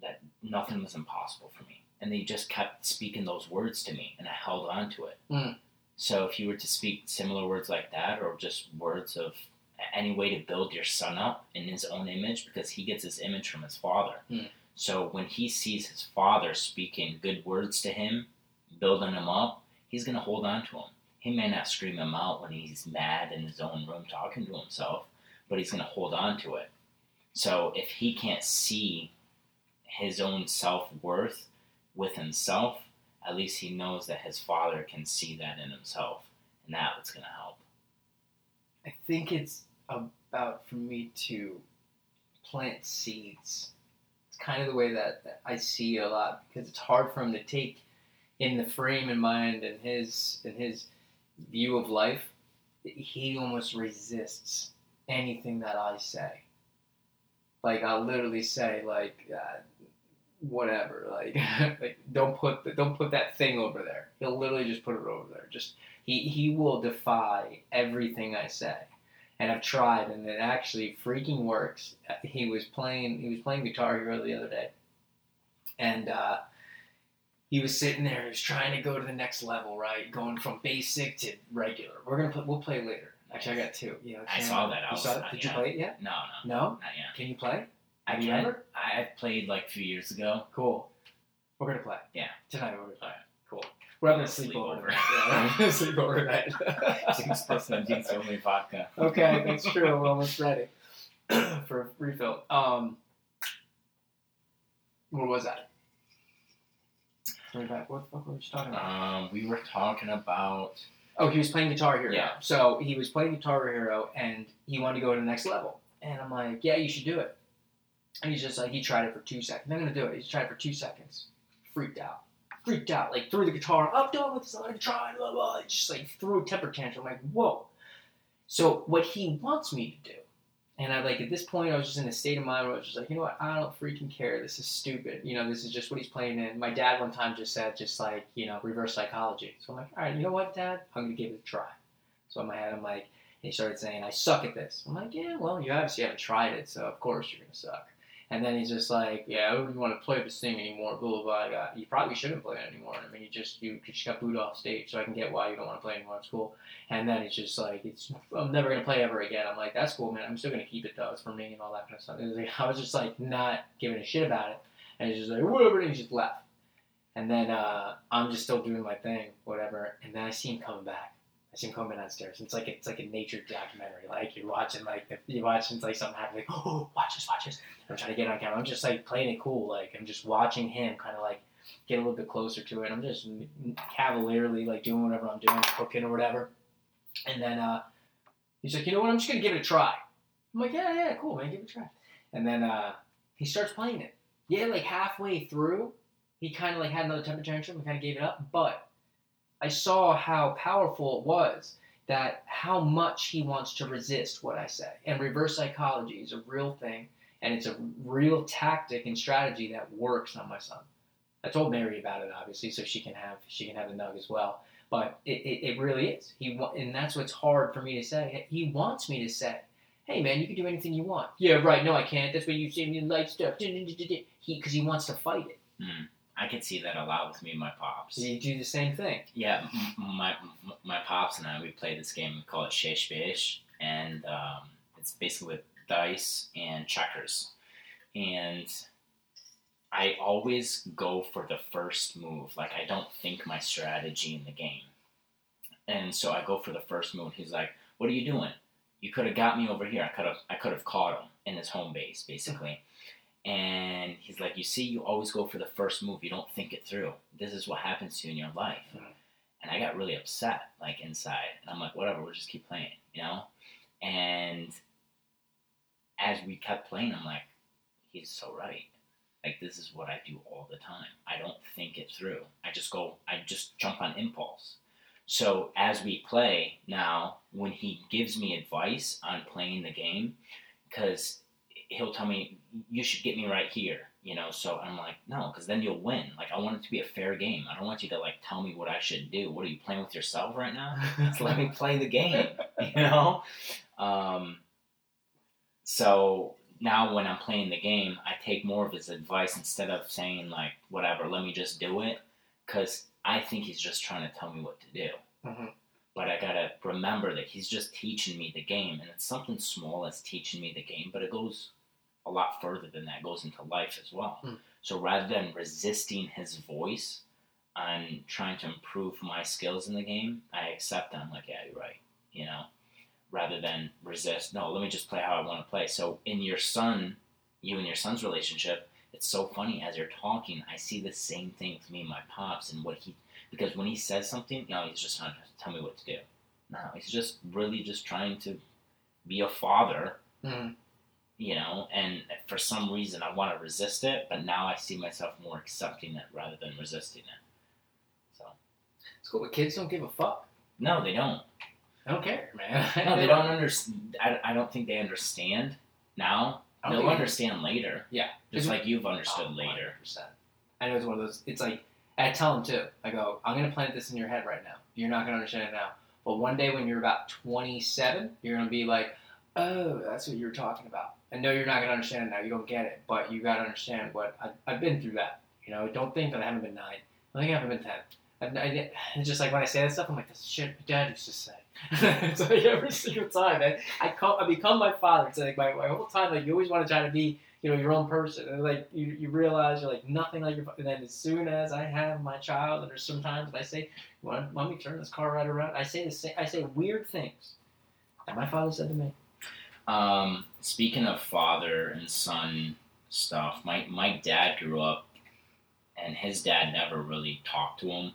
that nothing was impossible for me, and they just kept speaking those words to me, and I held on to it. Mm. So if you were to speak similar words like that, or just words of any way to build your son up in his own image, because he gets his image from his father. Mm. So when he sees his father speaking good words to him, building him up, he's going to hold on to him. He may not scream him out when he's mad in his own room talking to himself, but he's going to hold on to it. So if he can't see his own self-worth with himself, at least he knows that his father can see that in himself, and that's going to help. I think it's about for me to plant seeds. It's kind of the way that I see it a lot, because it's hard for him to take in the frame in mind and his view of life. He almost resists anything that I say. Like, I'll literally say, like, whatever, like, like don't put that thing over there. He'll literally just put it over there. Just he will defy everything I say. And I've tried, and it actually freaking works. He was playing Guitar Hero the other day, and he was sitting there. He was trying to go to the next level, right? Going from basic to regular. We'll play later. Actually, I got two. Yeah, I saw that. Did you play it yet? No. No? Not yet. Can you play? I played like 2 years ago. Cool. We're going to play. Yeah. Tonight we're going to play. Cool. We're having a sleepover. Tonight. James Preston drinks only vodka. Okay, that's true. We're almost ready for a refill. Where was I? What the fuck were we talking about? We were talking about... Oh, he was playing Guitar Hero. Yeah. So he was playing Guitar Hero, and he wanted to go to the next level. And I'm like, yeah, you should do it. And he's just like, he tried it for 2 seconds. I'm going to do it. He tried it for 2 seconds. Freaked out. Like, threw the guitar. I'm done with this. I'm going to try. Blah, blah. He just, like, threw a temper tantrum. I'm like, whoa. So what he wants me to do, and I, like, at this point, I was just in a state of mind where I was just like, you know what? I don't freaking care. This is stupid. You know, this is just what he's playing in. My dad one time just said, just like, you know, reverse psychology. So I'm like, all right, you know what, Dad? I'm going to give it a try. So in my head, I'm like, he started saying, I suck at this. I'm like, yeah, well, you obviously haven't tried it, so of course you're going to suck. And then he's just like, yeah, I don't even want to play this thing anymore. Blah, blah, blah. You probably shouldn't play it anymore. I mean, you just got booed off stage, so I can get why you don't want to play anymore. It's cool. And then it's just like, I'm never going to play ever again. I'm like, that's cool, man. I'm still going to keep it, though. It's for me and all that kind of stuff. And I was just like, not giving a shit about it. And he's just like, whatever. And he just left. And then I'm just still doing my thing, whatever. And then I see him coming back. I see him coming downstairs. It's like a nature documentary. Like, you're watching it's like something happening. Like, oh, watch this. I'm trying to get on camera. I'm just like playing it cool. Like, I'm just watching him kind of like get a little bit closer to it. I'm just cavalierly like doing whatever I'm doing, cooking or whatever. And then he's like, you know what? I'm just gonna give it a try. I'm like, yeah, cool, man, give it a try. And then he starts playing it. Yeah, like halfway through, he kind of like had another temper tantrum and kind of gave it up, but I saw how powerful it was, that how much he wants to resist what I say. And reverse psychology is a real thing, and it's a real tactic and strategy that works on my son. I told Mary about it, obviously, so she can have the nug as well. But it really is. And that's what's hard for me to say. He wants me to say, hey, man, you can do anything you want. Yeah, right, no, I can't. That's what you see me in life stuff. Because he wants to fight it. Mm. I could see that a lot with me and my pops. You do the same thing. Yeah, my pops and I, we play this game called Shesh Bish, and it's basically with dice and checkers. And I always go for the first move. Like, I don't think my strategy in the game. And so I go for the first move, and he's like, what are you doing? You could have got me over here. I could have caught him in his home base, basically. And he's like, you see, you always go for the first move. You don't think it through. This is what happens to you in your life. Mm-hmm. And I got really upset, like, inside. And I'm like, whatever, we'll just keep playing, you know? And as we kept playing, I'm like, he's so right. Like, this is what I do all the time. I don't think it through. I just jump on impulse. So as we play now, when he gives me advice on playing the game, because he'll tell me, you should get me right here, you know, so I'm like, no, because then you'll win. Like, I want it to be a fair game. I don't want you to, like, tell me what I should do. What, are you playing with yourself right now? So let me play the game, you know? So now when I'm playing the game, I take more of his advice instead of saying, like, whatever, let me just do it, because I think he's just trying to tell me what to do. Mm-hmm. But I got to remember that he's just teaching me the game, and it's something small that's teaching me the game, but it goes a lot further than that. It goes into life as well. Mm. So rather than resisting his voice, I'm trying to improve my skills in the game. I accept them. I'm like, yeah, you're right, you know, rather than resist. No, let me just play how I want to play. So in your son, you and your son's relationship, it's so funny. As you're talking, I see the same thing with me and my pops, and what he, because when he says something, no, he's just trying to tell me what to do. No, he's just really just trying to be a father, mm-hmm. you know, and for some reason I want to resist it, but now I see myself more accepting it rather than resisting it. So it's cool, but kids don't give a fuck. No, they don't. I don't care, man. No, they don't understand. I don't think they understand now. They'll understand later. Yeah. Just like you've understood later. 100%. I know it's one of those, it's like, I tell them too. I go, I'm going to plant this in your head right now. You're not going to understand it now. But one day when you're about 27, you're going to be like, oh, that's what you were talking about. I know you're not going to understand it now. You don't get it. But you got to understand what, I've been through that. You know, don't think that I haven't been 9. Don't think I haven't been 10. It's just like when I say that stuff, I'm like, that's shit my dad used to say. It's like every single time, man. I become my father. It's like my whole time, like you always want to try to be, you know, your own person, and like you realize you're like nothing like your. And then as soon as I have my child, and there's sometimes I say, well, "Let me turn this car right around." I say the same. I say weird things that my father said to me. Speaking of father and son stuff, my dad grew up, and his dad never really talked to him.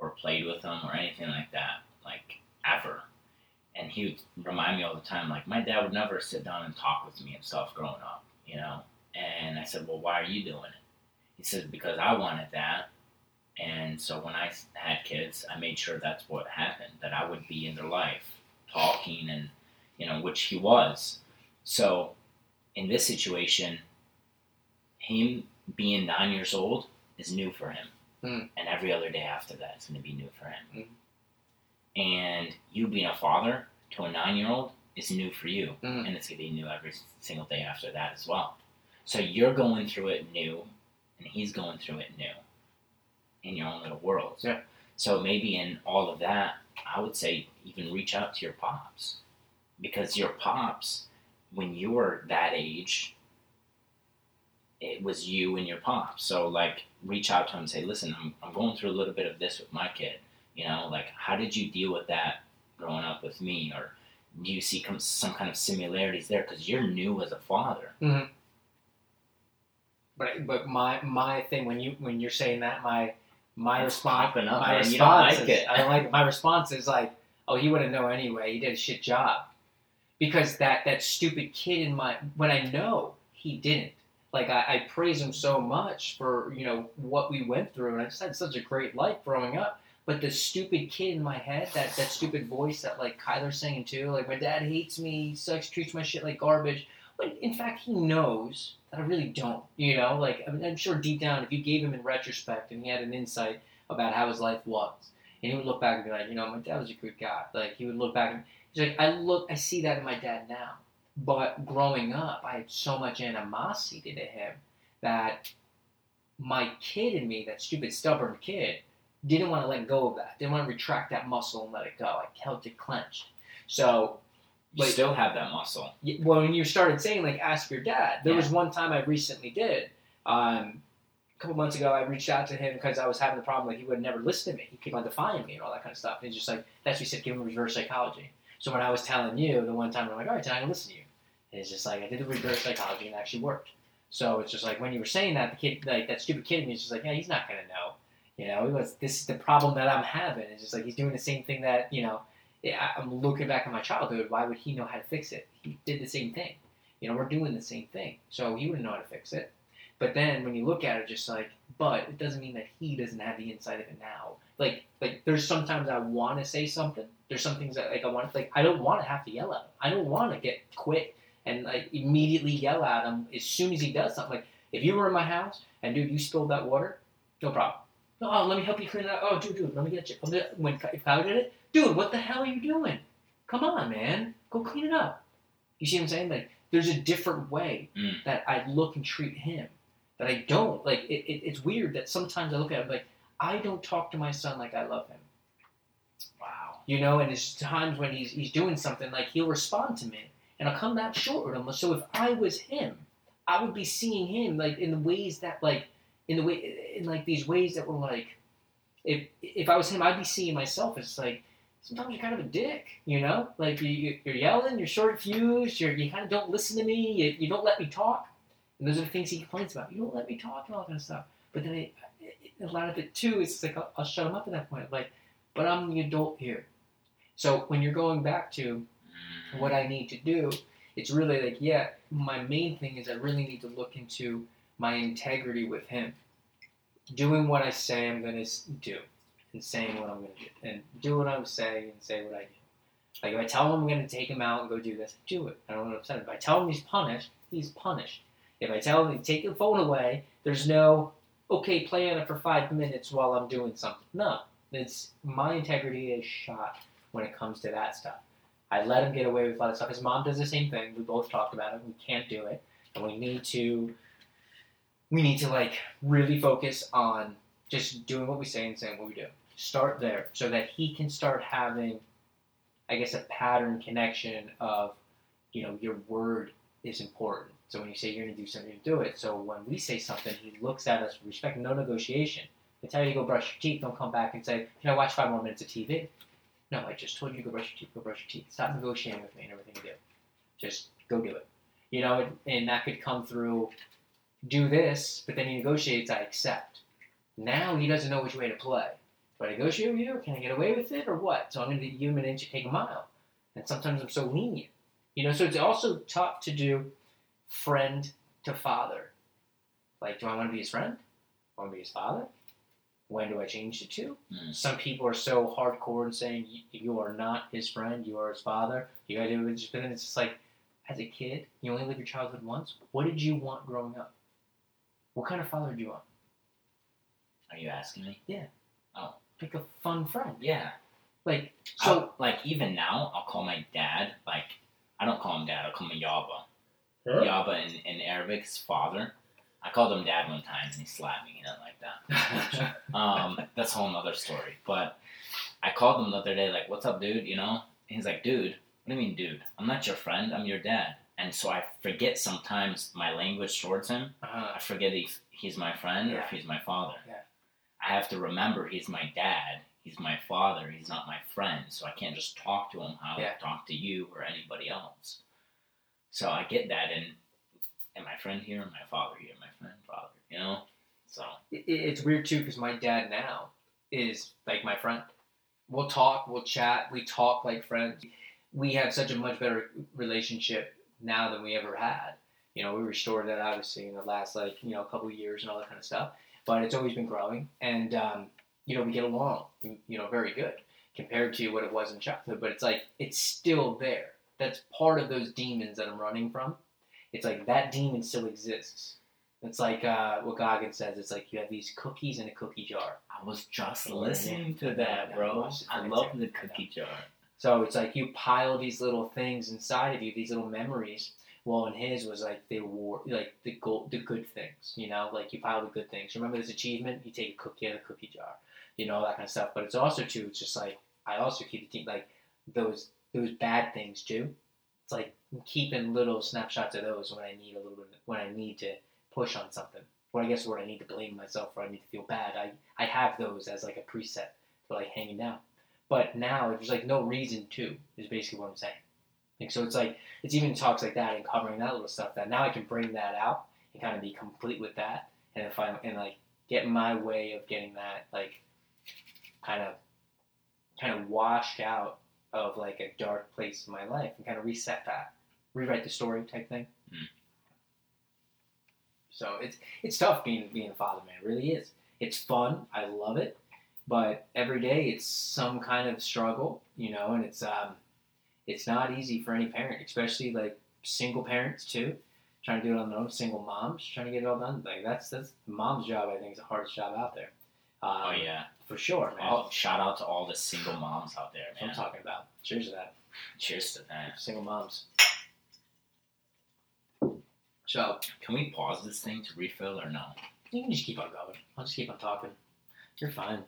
Or played with them or anything like that, like, ever. And he would remind me all the time, like, my dad would never sit down and talk with me and stuff growing up, you know? And I said, well, why are you doing it? He said, because I wanted that. And so when I had kids, I made sure that's what happened, that I would be in their life, talking and, you know, which he was. So in this situation, him being 9 years old is new for him. Mm. And every other day after that, it's going to be new for him. Mm. And you being a father to a 9-year-old is new for you. Mm. And it's going to be new every single day after that as well. So you're going through it new, and he's going through it new in your own little world. Yeah. So maybe in all of that, I would say even reach out to your pops. Because your pops, when you were that age, it was you and your pops. So, like, reach out to him and say, listen, I'm going through a little bit of this with my kid. You know, like, how did you deal with that growing up with me? Or do you see some kind of similarities there? Because you're new as a father. Mm-hmm. But my thing, when you're saying that, my response... Popping up, my response you don't like is, it. I don't like it. My response is like, oh, he wouldn't know anyway. He did a shit job. Because that stupid kid in my... When I know he didn't. Like, I praise him so much for, you know, what we went through, and I just had such a great life growing up. But the stupid kid in my head, that stupid voice that, like, Kyler's singing too, like, my dad hates me, sucks, treats my shit like garbage. But, in fact, he knows that I really don't, you know? Like, I mean, I'm sure deep down, if you gave him in retrospect and he had an insight about how his life was, and he would look back and be like, you know, my dad was a good guy. Like, he would look back and he's like, I see that in my dad now. But growing up, I had so much animosity to him that my kid in me, that stupid, stubborn kid, didn't want to let go of that. Didn't want to retract that muscle and let it go. I held it clenched. So, you still have that muscle. Well, when you started saying, like, ask your dad, there was one time I recently did. A couple months ago, I reached out to him because I was having a problem. Like, he would never listen to me. He kept on defying me and all that kind of stuff. And he's just like, that's what he said, give him reverse psychology. So when I was telling you, the one time I'm like, all right, tonight I'm going to listen to you. And it's just like, I did the reverse psychology and it actually worked. So it's just like, when you were saying that, the kid, like that stupid kid in me is just like, yeah, he's not going to know. You know, this is the problem that I'm having. It's just like, he's doing the same thing that, you know, I'm looking back at my childhood. Why would he know how to fix it? He did the same thing. You know, we're doing the same thing. So he wouldn't know how to fix it. But then when you look at it, just like, but it doesn't mean that he doesn't have the insight of it now. Like there's sometimes I want to say something. There's some things that, like, I want to, like, I don't want to have to yell at him. I don't want to get quit and, like, immediately yell at him as soon as he does something. Like, if you were in my house and, dude, you spilled that water, no problem. Oh, let me help you clean it up. Oh, dude, let me get you. When Kyle did it, dude, what the hell are you doing? Come on, man. Go clean it up. You see what I'm saying? Like, there's a different way that I look and treat him. That I don't, like, it's weird that sometimes I look at him like, I don't talk to my son like I love him. Wow. You know, and there's times when he's doing something, like, he'll respond to me, and I'll come back short with him. So if I was him, I would be seeing him, like, in the ways that, like, these ways that were, like, if I was him, I'd be seeing myself as, like, sometimes you're kind of a dick, you know? Like, you're yelling, you're short-fused, you kind of don't listen to me, you don't let me talk. And those are the things he complains about. You don't let me talk and all that kind of stuff. But then a lot of it, too, is like, I'll shut him up at that point. Like, but I'm the adult here. So when you're going back to what I need to do. It's really like, yeah, my main thing is I really need to look into my integrity with him. Doing what I say I'm going to do and saying what I'm going to do. And do what I'm saying and say what I do. Like, if I tell him I'm going to take him out and go do this, I do it. I don't want to upset him. If I tell him he's punished, he's punished. If I tell him to take the phone away, there's no, okay, play on it for 5 minutes while I'm doing something. No. It's my integrity is shot when it comes to that stuff. I let him get away with a lot of stuff. His mom does the same thing. We both talked about it. We can't do it. And we need to like really focus on just doing what we say and saying what we do. Start there so that he can start having, I guess, a pattern connection of, you know, your word is important. So when you say you're going to do something, you do it. So when we say something, he looks at us with respect, no negotiation. I tell you to go brush your teeth, don't come back and say, can I watch 5 more minutes of TV? No, I just told you to go brush your teeth. Stop negotiating with me and everything you do. Just go do it. You know, and that could come through, do this, but then he negotiates, I accept. Now he doesn't know which way to play. Do I negotiate with you, or can I get away with it, or what? So I'm going to give him an inch and take a mile. And sometimes I'm so lenient. You know, so it's also tough to do friend to father. Like, do I want to be his friend? I want to be his father? When do I change the two? Mm. Some people are so hardcore in saying, you are not his friend, you are his father. You gotta do it. But then it's just like, as a kid, you only live your childhood once. What did you want growing up? What kind of father do you want? Are you asking me? Yeah. Oh. Pick a fun friend. Yeah. Like, so. Like, even now, I'll call my dad, like, I don't call him dad, I'll call him Yaba. Huh? Yaba in Arabic is father. I called him dad one time, and he slapped me, you know, like that. That's a whole other story. But I called him the other day, like, what's up, dude, you know? And he's like, dude, what do you mean, dude? I'm not your friend, I'm your dad. And so I forget sometimes my language towards him. Uh-huh. I forget if he's my friend or if he's my father. Yeah. I have to remember he's my dad, he's my father, he's not my friend. So I can't just talk to him how I talk to you or anybody else. So I get that, and am I friend here, and my father here, my friend, father, you know? So it's weird, too, because my dad now is, like, my friend. We'll talk, we'll chat, we talk like friends. We have such a much better relationship now than we ever had. You know, we restored that, obviously, in the last, like, you know, couple of years and all that kind of stuff. But it's always been growing, and, you know, we get along, you know, very good compared to what it was in childhood. But it's, like, it's still there. That's part of those demons that I'm running from. It's like that demon still exists. It's like what Goggins says. It's like you have these cookies in a cookie jar. I was just listening to that, bro. I love the cookie jar. So it's like you pile these little things inside of you, these little memories. Well, and his was like they were like the good things, you know, like you pile the good things. Remember this achievement? You take a cookie out of the cookie jar, you know, that kind of stuff. But it's also too. It's just like I also keep the like those bad things too. It's like I'm keeping little snapshots of those when I need a little bit, when I need to push on something, or I guess when I need to blame myself or I need to feel bad. I have those as like a preset for like hanging down. But now there's like no reason to is basically what I'm saying. Like, so it's like, it's even talks like that and covering that little stuff that now I can bring that out and kind of be complete with that. And if I, and like get my way of getting that like kind of washed out of like a dark place in my life and kind of reset that, rewrite the story type thing. Mm. So it's tough being a father, man. It really is. It's fun. I love it. But every day it's some kind of struggle, you know, and it's not easy for any parent, especially like single parents too, trying to do it on their own, single moms, trying to get it all done. Like that's mom's job, I think, is the hardest job out there. Oh yeah, for sure, man. Shout out to all the single moms out there, man. That's what I'm talking about. Cheers to that. Cheers to that. Single moms. So, can we pause this thing to refill or no? You can just keep on going. I'll just keep on talking. You're fine.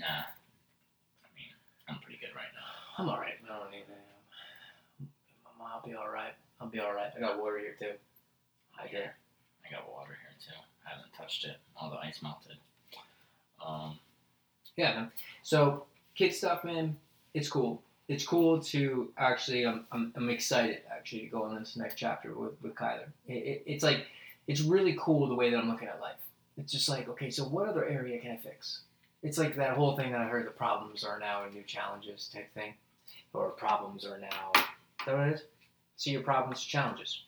Nah. I mean, I'm pretty good right now. I'm all right. I don't need anything. I'll be all right. I got water here too. I got water here too. I haven't touched it. All the ice melted. Yeah, man. So, kid stuff, man, it's cool. It's cool to actually, I'm excited, actually, to go on this next chapter with Kyler. It's like, it's really cool the way that I'm looking at life. It's just like, okay, so what other area can I fix? It's like that whole thing that I heard, the problems are now new challenges type thing. Or problems are now Is that what it is? See your problems as challenges.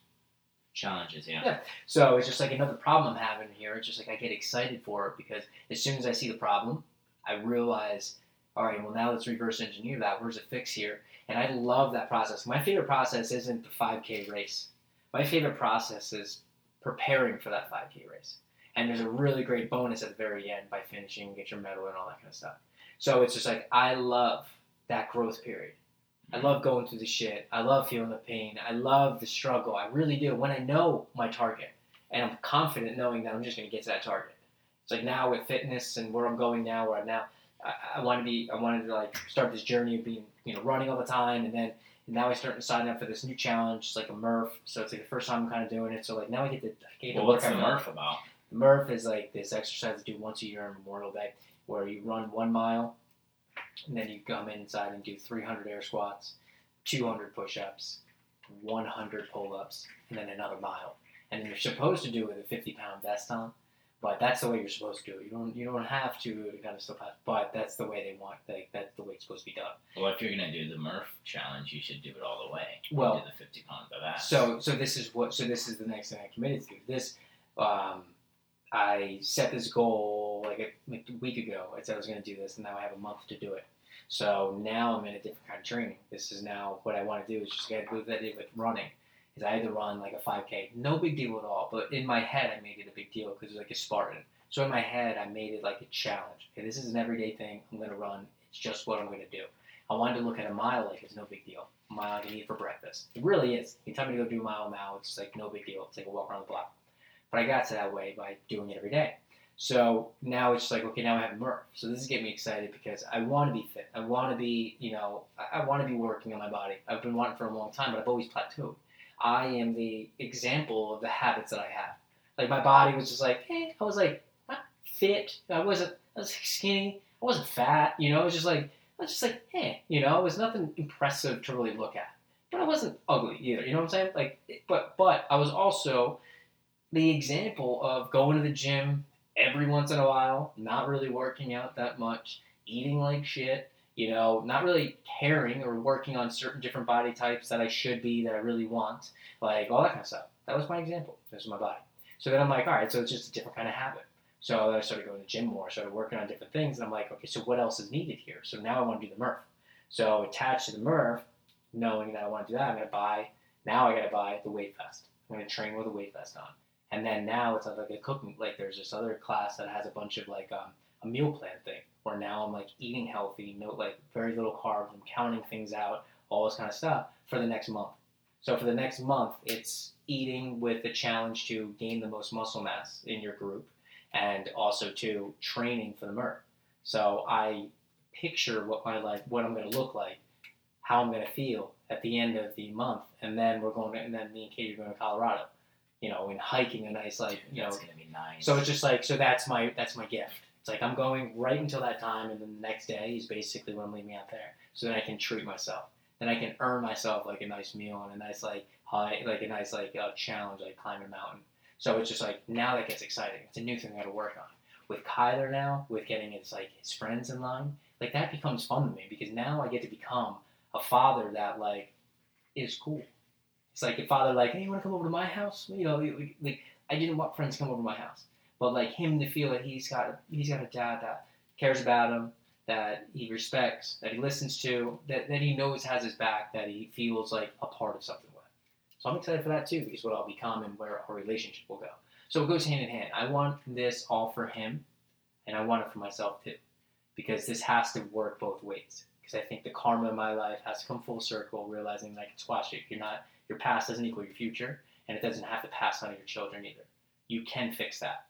Challenges, yeah. Yeah. So it's just like another problem I'm having here. It's just like I get excited for it because as soon as I see the problem, I realize, all right, well, now let's reverse engineer that. Where's the fix here? And I love that process. My favorite process isn't the 5K race. My favorite process is preparing for that 5K race. And there's a really great bonus at the very end by finishing, get your medal and all that kind of stuff. So it's just like I love that growth period. I love going through the shit. I love feeling the pain. I love the struggle. I really do. When I know my target and I'm confident knowing that I'm just going to get to that target. It's like now with fitness and where I'm going now, where I'm now, I wanted to like start this journey of being, you know, running all the time. And then now I start signing up for this new challenge. It's like a Murph. So it's like the first time I'm kind of doing it. So like now I get to, what's the Murph about? The Murph is like this exercise you do once a year on Memorial Day where you run 1 mile. And then you come inside and do 300 air squats, 200 push-ups, 100 pull-ups, and then another mile. And then you're supposed to do it with a 50-pound vest on, but that's the way you're supposed to do it. You don't have to kind of stuff, but that's the way they want. Like that's the way it's supposed to be done. Well, if you're gonna do the Murph challenge, you should do it all the way. Well, do the 50-pound vest. So this is the next thing I committed to. This, I set this goal like a week ago. I said I was going to do this, and now I have a month to do it. So now I'm in a different kind of training. This is now what I want to do is just get with that with running. Because I had to run like a 5K. No big deal at all. But in my head, I made it a big deal because it was like a Spartan. So in my head, I made it like a challenge. Okay, this is an everyday thing. I'm going to run. It's just what I'm going to do. I wanted to look at a mile like it's no big deal. A mile I can eat for breakfast. It really is. You tell me to go do a mile now, it's like no big deal. It's like a walk around the block. But I got to that way by doing it every day. So now it's like, okay, now I have Murph. So this is getting me excited because I want to be fit. I want to be, you know, I want to be working on my body. I've been wanting for a long time, but I've always plateaued. I am the example of the habits that I have. Like my body was just like, hey, I was like not fit. I was skinny. I wasn't fat. You know, it was just like, I was just like, hey, you know, it was nothing impressive to really look at. But I wasn't ugly either. You know what I'm saying? Like, but I was also the example of going to the gym every once in a while, not really working out that much, eating like shit, you know, not really caring or working on certain different body types that I should be, that I really want, like all that kind of stuff. That was my example. This was my body. So then I'm like, all right, so it's just a different kind of habit. So then I started going to the gym more, started working on different things, and I'm like, okay, so what else is needed here? So now I want to do the Murph. So attached to the Murph, knowing that I want to do that, I got to buy the weight vest. I'm going to train with a weight vest on. And then now it's like a cooking, like there's this other class that has a bunch of like a meal plan thing where now I'm like eating healthy, no like very little carbs, I'm counting things out, all this kind of stuff for the next month. So for the next month, it's eating with the challenge to gain the most muscle mass in your group and also to training for the Murph. So I picture what my life, what I'm going to look like, how I'm going to feel at the end of the month. And then me and Katie are going to Colorado. You know, and hiking a nice, like, you know, it's gonna be nice. So it's just like, so that's my gift. It's like I'm going right until that time, and then the next day is basically when I'm leaving out there. So then I can treat myself, then I can earn myself like a nice meal and a nice like high, like a nice like challenge, like climbing a mountain. So it's just like now that gets exciting. It's a new thing I got to work on. With Kyler now, with getting his friends in line, like that becomes fun to me because now I get to become a father that like is cool. It's like your father, like, hey, you want to come over to my house? You know, like I didn't want friends to come over to my house, but like him to feel that he's got a dad that cares about him, that he respects, that he listens to, that he knows has his back, that he feels like a part of something with. So I'm excited for that too, because what I'll become and where our relationship will go. So it goes hand in hand. I want this all for him, and I want it for myself too, because this has to work both ways. Because I think the karma in my life has to come full circle, realizing like it's watch it. Your past doesn't equal your future, and it doesn't have to pass on to your children either. You can fix that.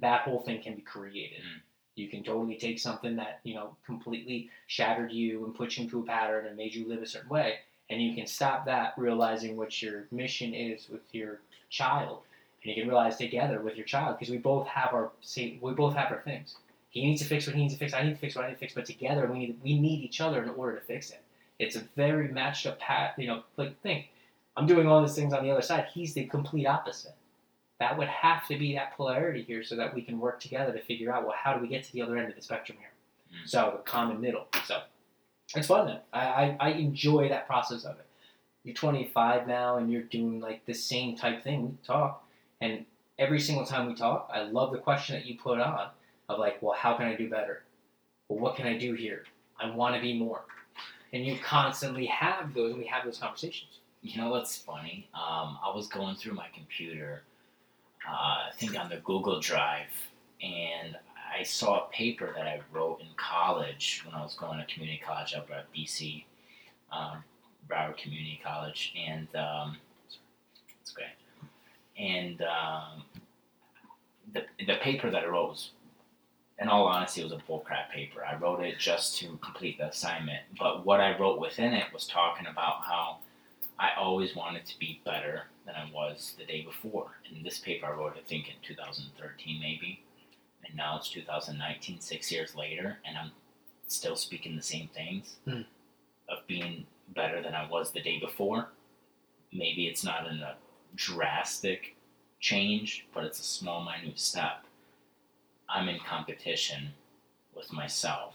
That whole thing can be created. Mm. You can totally take something that, you know, completely shattered you and put you into a pattern and made you live a certain way, and you can stop that, realizing what your mission is with your child, and you can realize together with your child, because we both have our things. He needs to fix what he needs to fix. I need to fix what I need to fix. But together, we need each other in order to fix it. It's a very matched up path, you know, like thing. I'm doing all these things on the other side. He's the complete opposite. That would have to be that polarity here so that we can work together to figure out, well, how do we get to the other end of the spectrum here? Mm. So, the common middle. So, it's fun, then. I enjoy that process of it. you're 25 now and you're doing like the same type thing. We talk, and every single time we talk, I love the question that you put on of like, well, how can I do better? Well, what can I do here? I want to be more. And you constantly have those, and we have those conversations. You know what's funny? I was going through my computer, I think on the Google Drive, and I saw a paper that I wrote in college when I was going to community college up at BC, Broward Community College, and it's great. And the paper that I wrote was, in all honesty, it was a bullcrap paper. I wrote it just to complete the assignment, but what I wrote within it was talking about how I always wanted to be better than I was the day before. And this paper I wrote, I think, in 2013 maybe. And now it's 2019, 6 years later, and I'm still speaking the same things of being better than I was the day before. Maybe it's not a drastic change, but it's a small, minute step. I'm in competition with myself,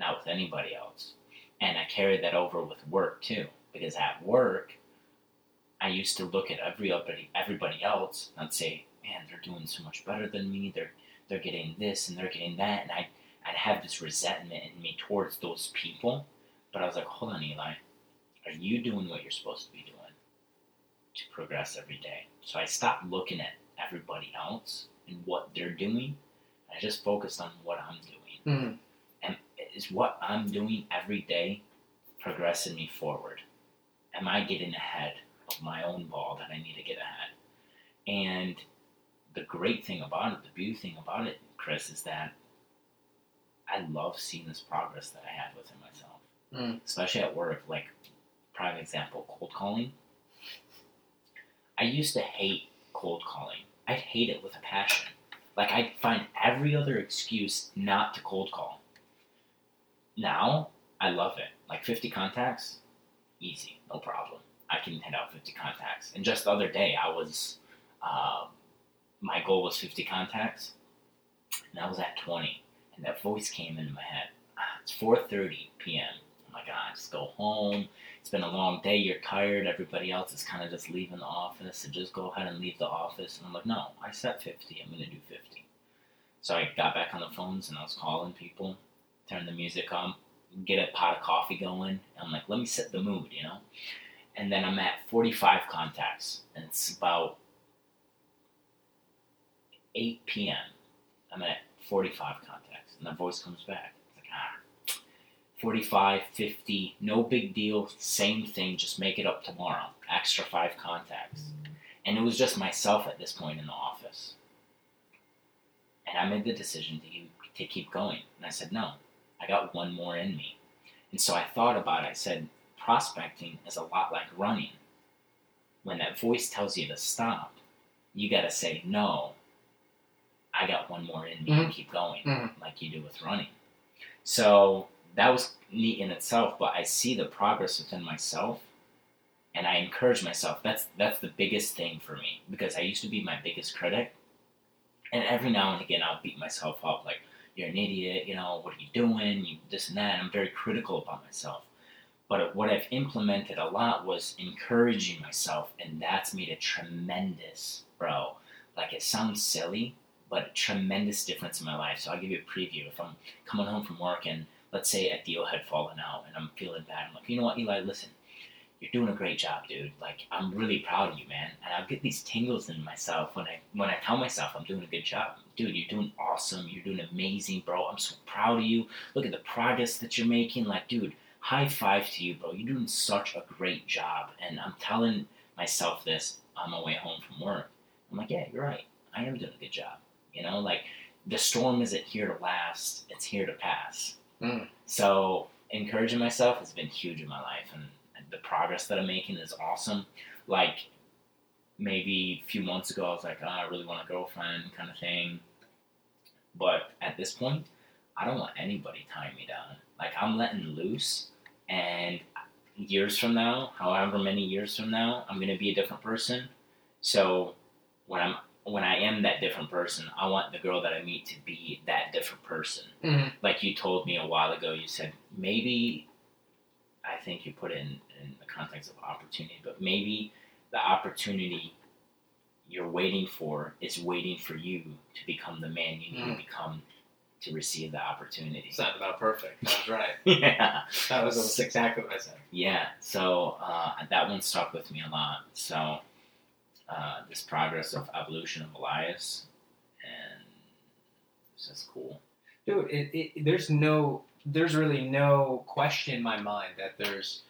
not with anybody else. And I carry that over with work too, because at work, I used to look at everybody else and I'd say, man, they're doing so much better than me. They're getting this and they're getting that. And I'd have this resentment in me towards those people. But I was like, hold on, Eli, are you doing what you're supposed to be doing to progress every day? So I stopped looking at everybody else and what they're doing. I just focused on what I'm doing. Mm-hmm. And is what I'm doing every day progressing me forward? Am I getting ahead of my own ball that I need to get ahead? And the great thing about it, the beautiful thing about it, Chris, is that I love seeing this progress that I had within myself. Mm. Especially at work, like, prime example, cold calling. I used to hate cold calling. I'd hate it with a passion. Like, I'd find every other excuse not to cold call. Now, I love it. Like, 50 contacts, easy, no problem. I can hand out 50 contacts. And just the other day, I was... my goal was 50 contacts, and I was at 20, and that voice came into my head. It's 4:30 p.m. I'm like, just go home. It's been a long day. You're tired. Everybody else is kind of just leaving the office, so just go ahead and leave the office. And I'm like, no, I set 50. I'm going to do 50. So I got back on the phones, and I was calling people, turned the music on, get a pot of coffee going. I'm like, let me set the mood, you know? And then I'm at 45 contacts, and it's about 8 p.m. I'm at 45 contacts, and that voice comes back. It's like, 45, 50, no big deal, same thing, just make it up tomorrow. Extra 5 contacts. And it was just myself at this point in the office. And I made the decision to keep going. And I said, no, I got one more in me. And so I thought about it. I said, prospecting is a lot like running. When that voice tells you to stop, you got to say no. I got one more in me and keep going, like you do with running. So that was neat in itself, but I see the progress within myself, and I encourage myself. That's the biggest thing for me, because I used to be my biggest critic, and every now and again I'll beat myself up, like, you're an idiot, you know, what are you doing, you this and that, and I'm very critical about myself. But what I've implemented a lot was encouraging myself, and that's made a tremendous, like, it sounds silly, but a tremendous difference in my life. So I'll give you a preview. If I'm coming home from work and, let's say, a deal had fallen out and I'm feeling bad, I'm like, you know what, Eli, listen, you're doing a great job, dude. Like, I'm really proud of you, man. And I'll get these tingles in myself when I tell myself I'm doing a good job. Dude, you're doing awesome. You're doing amazing, bro. I'm so proud of you. Look at the progress that you're making. Like, dude, high five to you, bro. You're doing such a great job. And I'm telling myself this on my way home from work. I'm like, yeah, you're right. I am doing a good job. You know, like, the storm isn't here to last, it's here to pass. So encouraging myself has been huge in my life, and the progress that I'm making is awesome. Like, maybe a few months ago, I was like, I really want a girlfriend kind of thing. But at this point, I don't want anybody tying me down. Like, I'm letting loose, and years from now, however many years from now, I'm going to be a different person. So when I am that different person, I want the girl that I meet to be that different person. Like you told me a while ago, you said, maybe I think you put it in the context of opportunity, but maybe the opportunity you're waiting for is waiting for you to become the man you need to become to receive the opportunity. It's not about perfect. That's right. Yeah. That was almost exactly what I said. Yeah. So that one stuck with me a lot. So this progress of evolution of Elias, and it's just cool. Dude, there's really no question in my mind that there's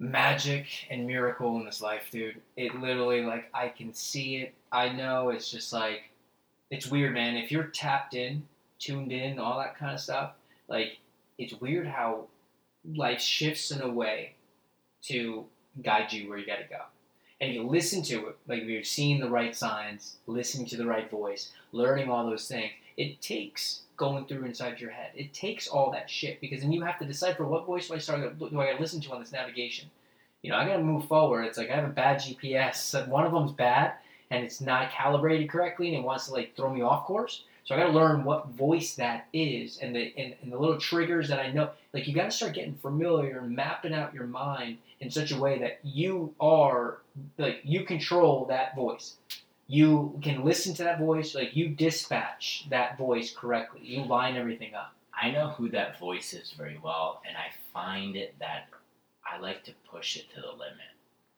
magic and miracle in this life, dude. It literally, like, I can see it. I know it's just like, it's weird, man. If you're tapped in, tuned in, all that kind of stuff, like, it's weird how life shifts in a way to guide you where you gotta go. And if you listen to it, like, if you're seeing the right signs, listening to the right voice, learning all those things, it takes going through inside your head. It takes all that shit, because then you have to decipher what voice do I gotta listen to on this navigation. You know, I gotta move forward. It's like I have a bad GPS. One of them's bad, and it's not calibrated correctly, and it wants to, like, throw me off course. So I gotta learn what voice that is, and the little triggers that I know. Like, you gotta start getting familiar and mapping out your mind in such a way that you are, like, you control that voice. You can listen to that voice, like, you dispatch that voice correctly. You line everything up. I know who that voice is very well, and I find it that I like to push it to the limit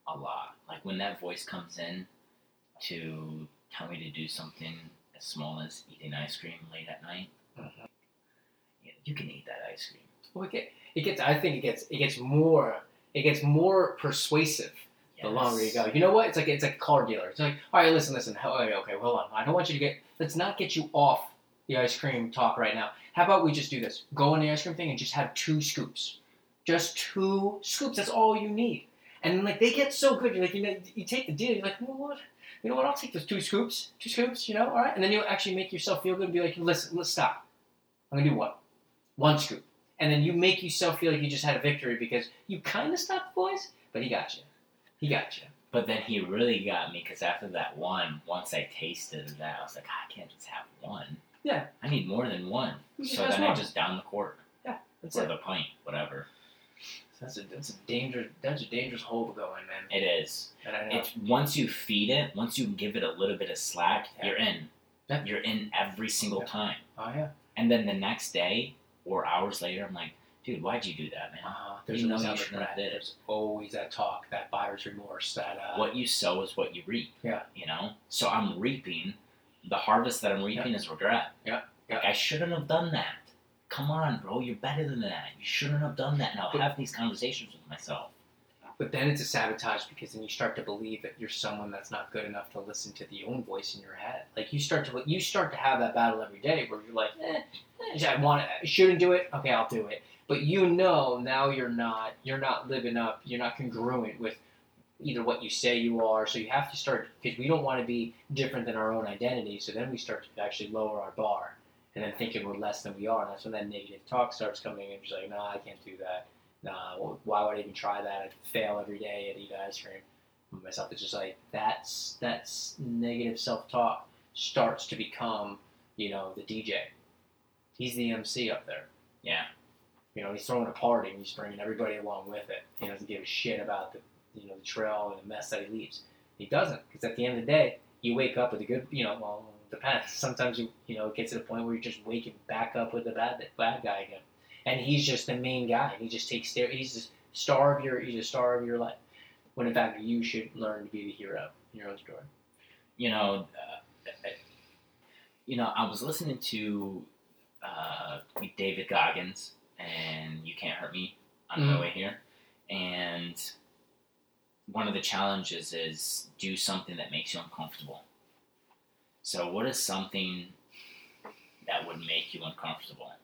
a lot. Like, when that voice comes in to tell me to do something as small as eating ice cream late at night, mm-hmm. You can eat that ice cream. Well, it gets more persuasive. The longer you go. You know what? It's like a car dealer. It's like, all right, listen. Okay, hold on. I don't want you to get... Let's not get you off the ice cream talk right now. How about we just do this? Go on the ice cream thing and just have 2 scoops. Just 2 scoops. That's all you need. And, like, they get so good. You're like, you know, you take the deal. You're like, you know what? I'll take those 2 scoops. 2 scoops, you know? All right. And then you actually make yourself feel good and be like, listen, let's stop. I'm going to do what? 1 scoop. And then you make yourself feel like you just had a victory because you kind of stopped the voice, but he got you. He got you. But then he really got me, because after that one, once I tasted that, I was like, I can't just have one. Yeah. I need more than one. So then more. I just down the quart. Yeah. Or the pint, whatever. So that's a dangerous hole to go in, man. It is. And I know. It's, once you feed it, once you give it a little bit of slack, you're in. Yeah. You're in every single time. Oh, yeah. And then the next day or hours later, I'm like, dude, why'd you do that, man? There's always that talk, that buyer's remorse. That what you sow is what you reap. Yeah, you know. So I'm reaping the harvest that I'm reaping is regret. Yeah, like, I shouldn't have done that. Come on, bro, you're better than that. You shouldn't have done that. And I'll have these conversations with myself. But then it's a sabotage, because then you start to believe that you're someone that's not good enough to listen to the own voice in your head. Like, you start to have that battle every day where you're like, I shouldn't do it. Okay, I'll do it. But you know now you're not living up, you're not congruent with either what you say you are, so you have to start, because we don't want to be different than our own identity, so then we start to actually lower our bar, and then thinking we're less than we are, and that's when that negative talk starts coming in, and you're like, nah, I can't do that, nah, well, why would I even try that, I'd fail every day, I'd eat ice cream, and myself, it's just like, that's negative self-talk starts to become, you know, the DJ, he's the MC up there, yeah. You know, he's throwing a party and he's bringing everybody along with it. He doesn't give a shit about the trail and the mess that he leaves. He doesn't, because at the end of the day, you wake up with a good, you know, well, it depends. Sometimes it gets to the point where you're just waking back up with the bad guy again, and he's just the main guy. He just takes there. He's the star of your life. When in fact, you should learn to be the hero in your own story. You know, I was listening to David Goggins. And You Can't Hurt Me on my way here. And one of the challenges is do something that makes you uncomfortable. So what is something that would make you uncomfortable?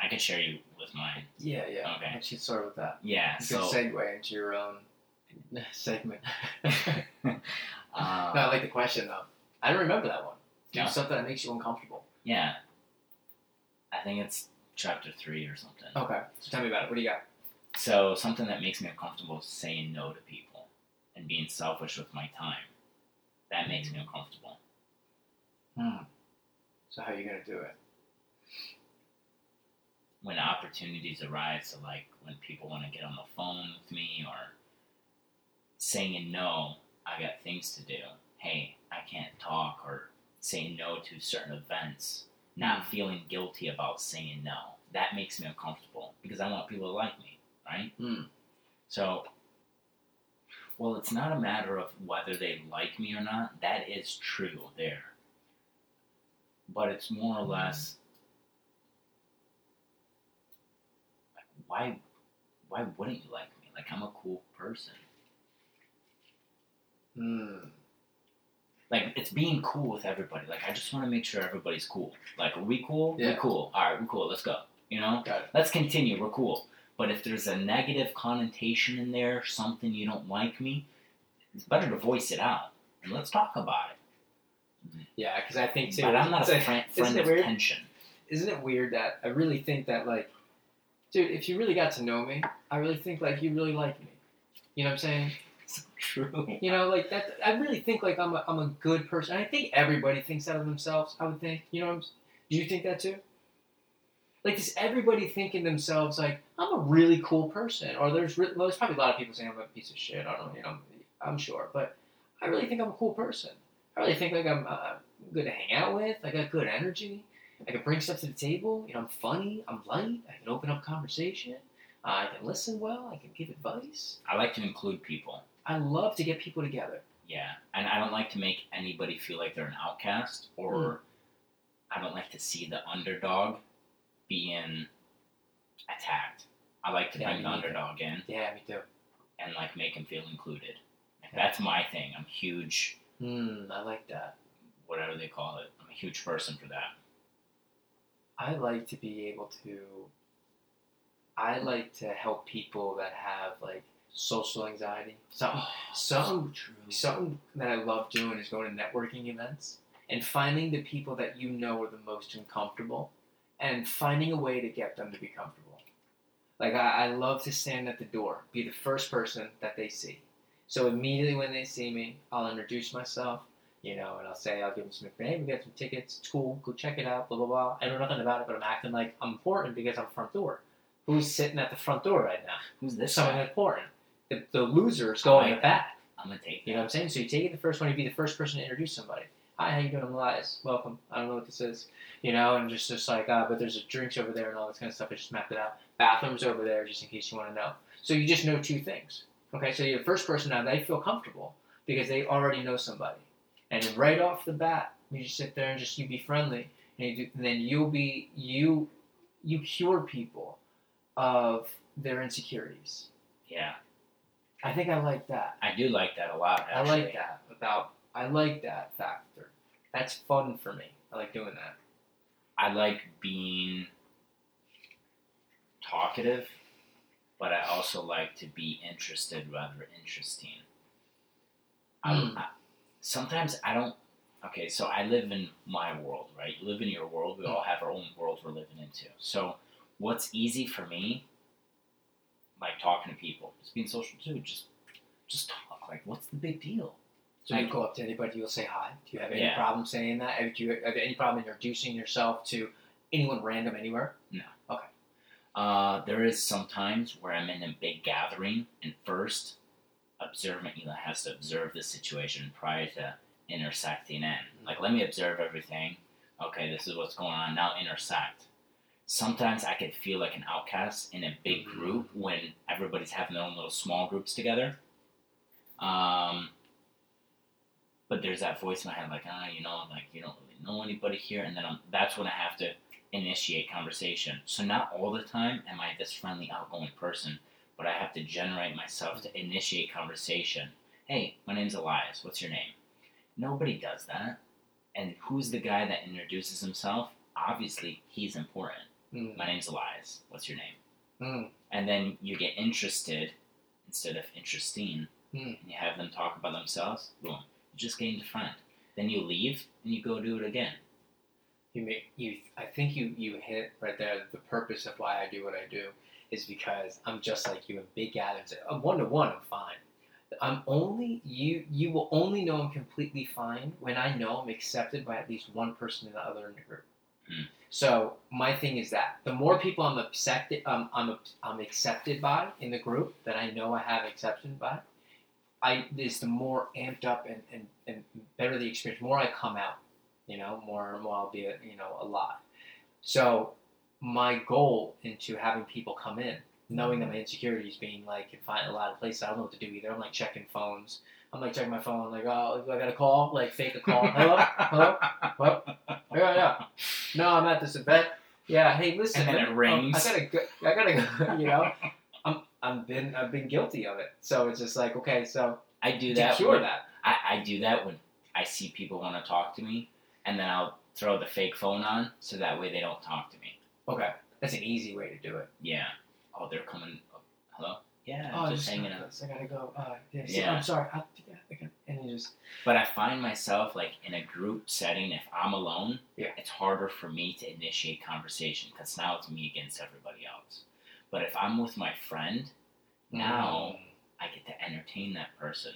I can share you with mine. Yeah, yeah. Okay. I should start with that. Yeah. It's a good segue into your own segment. No, I like the question, though. I don't remember that one. Do something that makes you uncomfortable. Yeah. I think it's... Chapter 3 or something. Okay. So tell me about it. What do you got? So something that makes me uncomfortable is saying no to people and being selfish with my time. That makes me uncomfortable. So how are you going to do it? when opportunities arise, so like when people want to get on the phone with me or saying no, I got things to do. Hey, I can't talk, or saying no to certain events. Not feeling guilty about saying no. That makes me uncomfortable because I want people to like me, right? Mm. So, well, it's not a matter of whether they like me or not. That is true there. But it's more or less, like, why wouldn't you like me? Like, I'm a cool person. Mm. Like, it's being cool with everybody. Like, I just want to make sure everybody's cool. Like, are we cool? Yeah. We're cool. All right, we're cool. Let's go. You know? Got it. Let's continue. We're cool. But if there's a negative connotation in there, something you don't like me, it's better to voice it out. And let's talk about it. Yeah, because I think, too... But I'm not a friend of tension. Isn't it weird that I really think that, like... Dude, if you really got to know me, I really think, like, you really like me. You know what I'm saying? So true. You know, like that. I really think like I'm a good person. I think everybody thinks that of themselves. I would think. You know, do you think that too? Like, does everybody thinking themselves like I'm a really cool person? Or there's probably a lot of people saying I'm a piece of shit. I don't know. You know, I'm sure, but I really think I'm a cool person. I really think like I'm good to hang out with. I got good energy. I can bring stuff to the table. You know, I'm funny. I'm light. I can open up conversation. I can listen well. I can give advice. I like to include people. I love to get people together. Yeah, and I don't like to make anybody feel like they're an outcast, or I don't like to see the underdog being attacked. I like to bring the underdog in. Yeah, me too. And, like, make them feel included. Like, that's my thing. I'm huge. I like that. Whatever they call it. I'm a huge person for that. I like to be able to... I like to help people that have, like, social anxiety. Something that I love doing is going to networking events and finding the people that you know are the most uncomfortable and finding a way to get them to be comfortable. Like, I love to stand at the door, be the first person that they see. So immediately when they see me, I'll introduce myself, you know, and I'll say, I'll give them some information, we got some tickets, it's cool, go check it out, blah, blah, blah. I know nothing about it, but I'm acting like I'm important because I'm front door. Who's sitting at the front door right now? Who's this? Someone important. The losers go in the back. I'm going to take it. You know what I'm saying? So you take it the first one, you'd be the first person to introduce somebody. Hi, how you doing? I'm Elias. Welcome. I don't know what this is. You know, and just like, but there's drinks over there and all this kind of stuff. I just mapped it out. Bathrooms over there, just in case you want to know. So you just know two things. Okay, so you're the first person now, they feel comfortable because they already know somebody. And right off the bat, you just sit there and just, you be friendly. And, you cure people of their insecurities. Yeah. I think I like that. I do like that a lot, actually. I like that factor. That's fun for me. I like doing that. I like being talkative, but I also like to be interested rather interesting. Sometimes I don't... Okay, so I live in my world, right? You live in your world. We all have our own world we're living into. So... What's easy for me, like talking to people, just being social too, just talk. Like, what's the big deal? So you go up to anybody, you'll say hi. Do you have any problem saying that? Do you have any problem introducing yourself to anyone random anywhere? No. Okay. There is sometimes where I'm in a big gathering, and first, Eli has to observe the situation prior to intersecting in. Like, let me observe everything. Okay, this is what's going on. Now intersect. Sometimes I could feel like an outcast in a big group when everybody's having their own little small groups together. But there's that voice in my head like, you don't really know anybody here. And then that's when I have to initiate conversation. So not all the time am I this friendly, outgoing person, but I have to generate myself to initiate conversation. Hey, my name's Elias. What's your name? Nobody does that. And who's the guy that introduces himself? Obviously, he's important. My name's Elias. What's your name? And then you get interested instead of interesting. And you have them talk about themselves. Boom. You just gained a friend. Then you leave and you go do it again. I think you hit right there the purpose of why I do what I do is because I'm just like you in big gatherings. One-to-one, I'm fine. I'm only you will only know I'm completely fine when I know I'm accepted by at least one person in the other in the group. So my thing is that the more people I'm accepted by in the group that I know I have accepted by, the more amped up and better the experience, more I come out, more and more I'll be, alive. So my goal into having people come in, knowing that my insecurities being like, confined a lot of places, I don't know what to do either. I'm like checking phones. I'm like checking my phone. I'm like, oh, I got a call, like fake a call. Hello? Yeah. No, I'm at this event. Yeah. Hey, listen. And then it rings. I gotta go, I've been guilty of it. So it's just like, okay, so I do that. I do that when I see people want to talk to me, and then I'll throw the fake phone on so that way they don't talk to me. Okay, that's an easy way to do it. Yeah. Oh, they're coming. Hello? Yeah, oh, just hanging out. I gotta go. I'm sorry. But I find myself like in a group setting. If I'm alone, it's harder for me to initiate conversation because now it's me against everybody else. But if I'm with my friend, now I get to entertain that person.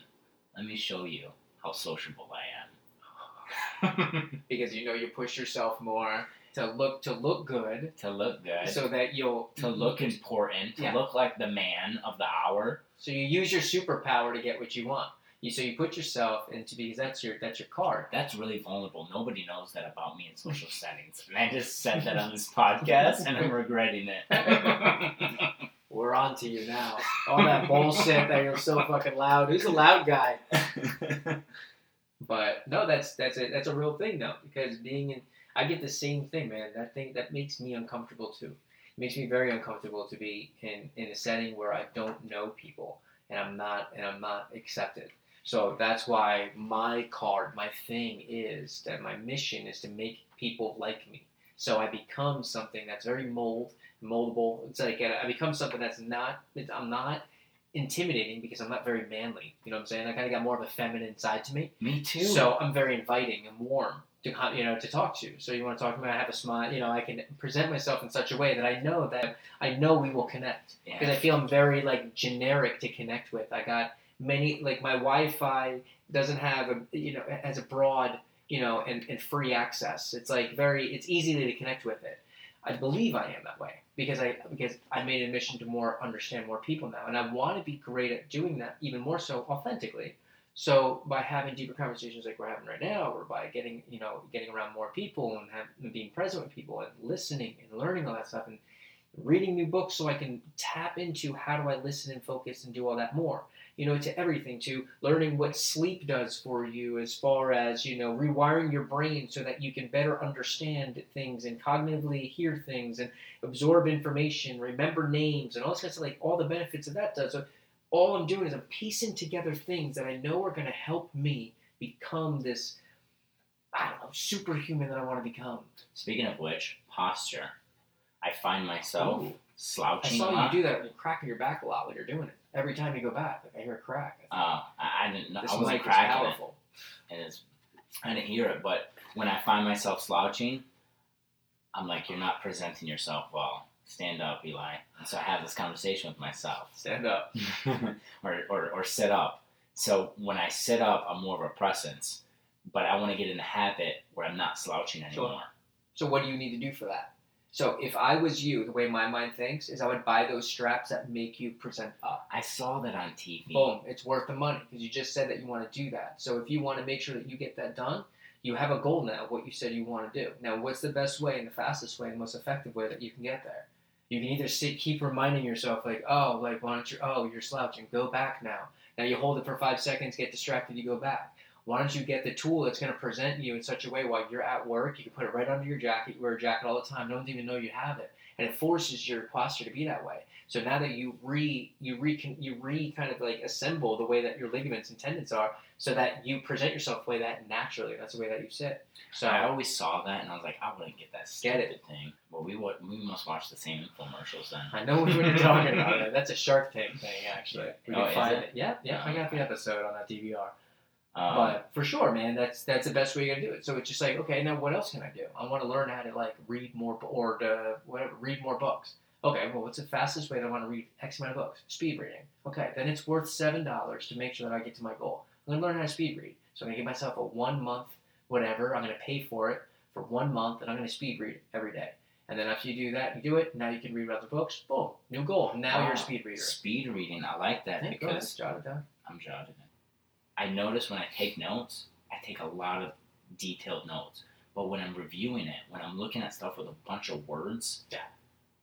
Let me show you how sociable I am. Because you push yourself more. To look good. So that you'll... To look important. To look like the man of the hour. So you use your superpower to get what you want. So you put yourself into... Because that's your card. That's really vulnerable. Nobody knows that about me in social settings. And I just said that on this podcast, and I'm regretting it. We're on to you now. All that bullshit that you're so fucking loud. Who's a loud guy? But, no, that's a real thing, though. Because being in... I get the same thing, man. That thing that makes me uncomfortable too. It makes me very uncomfortable to be in a setting where I don't know people and I'm not accepted. So that's why my mission is to make people like me. So I become something that's very moldable. It's like I become something I'm not intimidating because I'm not very manly. You know what I'm saying? I kind of got more of a feminine side to me. Me too. So I'm very inviting. I'm warm. To talk to. So you want to talk to me, I have a smile, I can present myself in such a way that I know we will connect. Because I feel I'm very, generic to connect with. I got many, my Wi-Fi doesn't have has a broad, and free access. It's it's easy to connect with it. I believe I am that way because I made a mission to understand more people now. And I want to be great at doing that even more so authentically. So by having deeper conversations like we're having right now, or by getting around more people and being present with people and listening and learning all that stuff and reading new books so I can tap into how do I listen and focus and do all that more, to everything, to learning what sleep does for you as far as, rewiring your brain so that you can better understand things and cognitively hear things and absorb information, remember names and all this kind of stuff, all the benefits of that does. So all I'm doing is I'm piecing together things that I know are going to help me become this, superhuman that I want to become. Speaking of which, posture. I find myself slouching a lot. I saw you do that. You're cracking your back a lot when you're doing it. Every time you go back, I hear a crack. I didn't know. I wasn't cracking it. I didn't hear it, but when I find myself slouching, I'm like, you're not presenting yourself well. Stand up, Eli. And so I have this conversation with myself. Stand up. or sit up. So when I sit up, I'm more of a presence. But I want to get in the habit where I'm not slouching anymore. Sure. So what do you need to do for that? So if I was you, the way my mind thinks is I would buy those straps that make you present up. I saw that on TV. Boom. It's worth the money because you just said that you want to do that. So if you want to make sure that you get that done, you have a goal now, what you said you want to do. Now, what's the best way and the fastest way and most effective way that you can get there? You can either keep reminding yourself, why don't you, you're slouching, go back now. Now you hold it for 5 seconds, get distracted, you go back. Why don't you get the tool that's going to present you in such a way while you're at work, you can put it right under your jacket, you wear a jacket all the time, no one's even know you have it. And it forces your posture to be that way. So now that you assemble the way that your ligaments and tendons are so that you present yourself the way that naturally, that's the way that you sit. So I always saw that and I was like, I wouldn't get that stupid thing. Well, we must watch the same infomercials then. I know what you're talking about. That's a Shark Tank thing, actually. We can find it. Yeah, I got the episode on that DVR. But for sure, man, that's the best way you're going to do it. So it's just okay, now what else can I do? I want to learn how to read more read more books. Okay, well, what's the fastest way that I want to read X amount of books? Speed reading. Okay, then it's worth $7 to make sure that I get to my goal. I'm going to learn how to speed read. So I'm going to give myself a 1 month, whatever. I'm going to pay for it. for 1 month, and I'm going to speed read every day. And then after you do that, you do it. Now you can read other books. Boom. New goal. Now you're a speed reader. Speed reading. I like that because jot it down. I'm jotting it. I notice when I take notes, I take a lot of detailed notes. But when I'm reviewing it, when I'm looking at stuff with a bunch of words,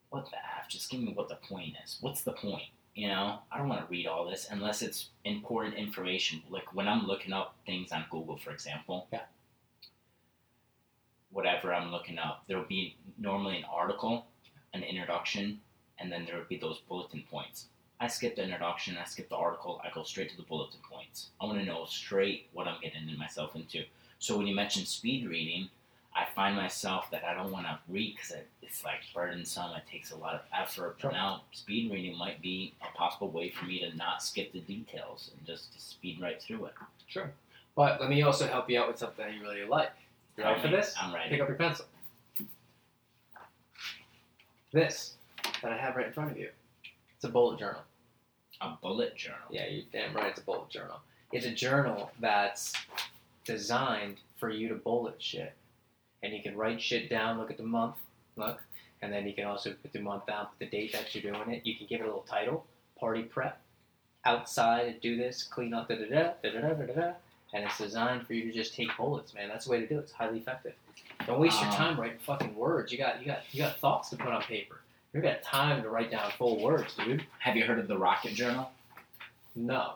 what the F? Just give me what the point is. What's the point? You know, I don't want to read all this unless it's important information. Like when I'm looking up things on Google, for example. Yeah. Whatever I'm looking up, there'll be normally an article, an introduction, and then there'll be those bulletin points. I skip the introduction, I skip the article, I go straight to the bulletin points. I want to know straight what I'm getting myself into. So when you mention speed reading, I find myself that I don't want to read because it's like burdensome, it takes a lot of effort. But now speed reading might be a possible way for me to not skip the details and just to speed right through it. Sure. But let me also help you out with something you really like. You ready for this? I'm ready. Pick up your pencil. This that I have right in front of you. It's a bullet journal. A bullet journal? Yeah, you're damn right it's a bullet journal. It's a journal that's designed for you to bullet shit. And you can write shit down, look at the month, and then you can also put the month down, put the date that you're doing it. You can give it a little title, party prep, outside, do this, clean up, da-da-da, da-da-da, da-da-da. And it's designed for you to just take bullets, man. That's the way to do it. It's highly effective. Don't waste your time writing fucking words. You got thoughts to put on paper. You got time to write down full words, dude. Have you heard of the Rocket Journal? No.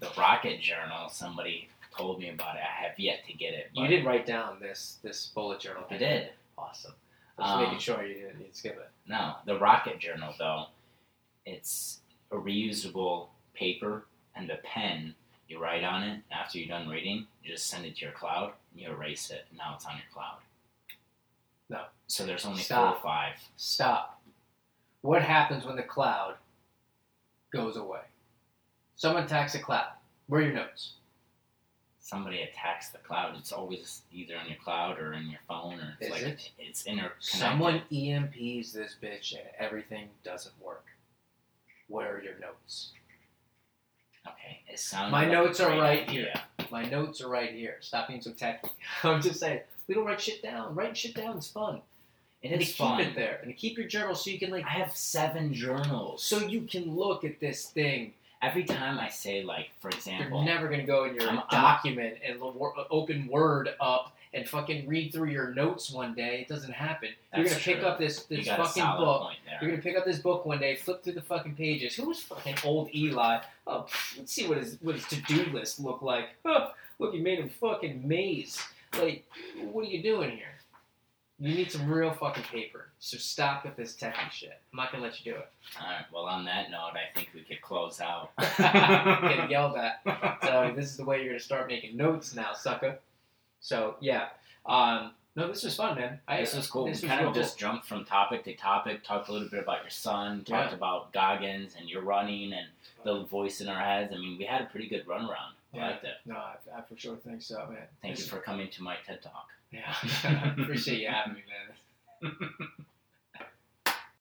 The Rocket Journal. Somebody told me about it. I have yet to get it. You didn't write down this bullet journal. I did. Awesome. I'm just making sure you didn't skip it. No, the Rocket Journal though, it's a reusable paper and a pen. You write on it, after you're done reading, you just send it to your cloud, and you erase it, and now it's on your cloud. No. So there's only four or five. Stop. What happens when the cloud goes away? Someone attacks the cloud. Where are your notes? Somebody attacks the cloud. It's always either on your cloud or in your phone. Or it's It's interconnected. Someone EMPs this bitch, and everything doesn't work. Where are your notes? Okay. My notes are right here. Yeah. My notes are right here. Stop being so technical. I'm just saying, we don't write shit down. Writing shit down is fun. And it's fun. Keep it there. And keep your journal so you can I have 7 journals. So you can look at this thing. Every time I say, for example. You're never going to go in your document and open Word up and fucking read through your notes one day. It doesn't happen. You're going to pick up this fucking book. You're going to pick up this book one day, flip through the fucking pages. Who's fucking old Eli? Oh, let's see what his to-do list look like. Huh, look, you made him fucking maze. What are you doing here? You need some real fucking paper. So stop with this techie shit. I'm not going to let you do it. All right. Well, on that note, I think we could close out. I'm getting yelled at. So this is the way you're going to start making notes now, sucker. So, yeah. No, this was fun, man. This was cool. We kind of just jumped from topic to topic, talked a little bit about your son, talked about Goggins and your running and the voice in our heads. I mean, we had a pretty good runaround. I liked it. No, I for sure think so, man. Thank you for coming to my TED Talk. Yeah. I appreciate you having me, man.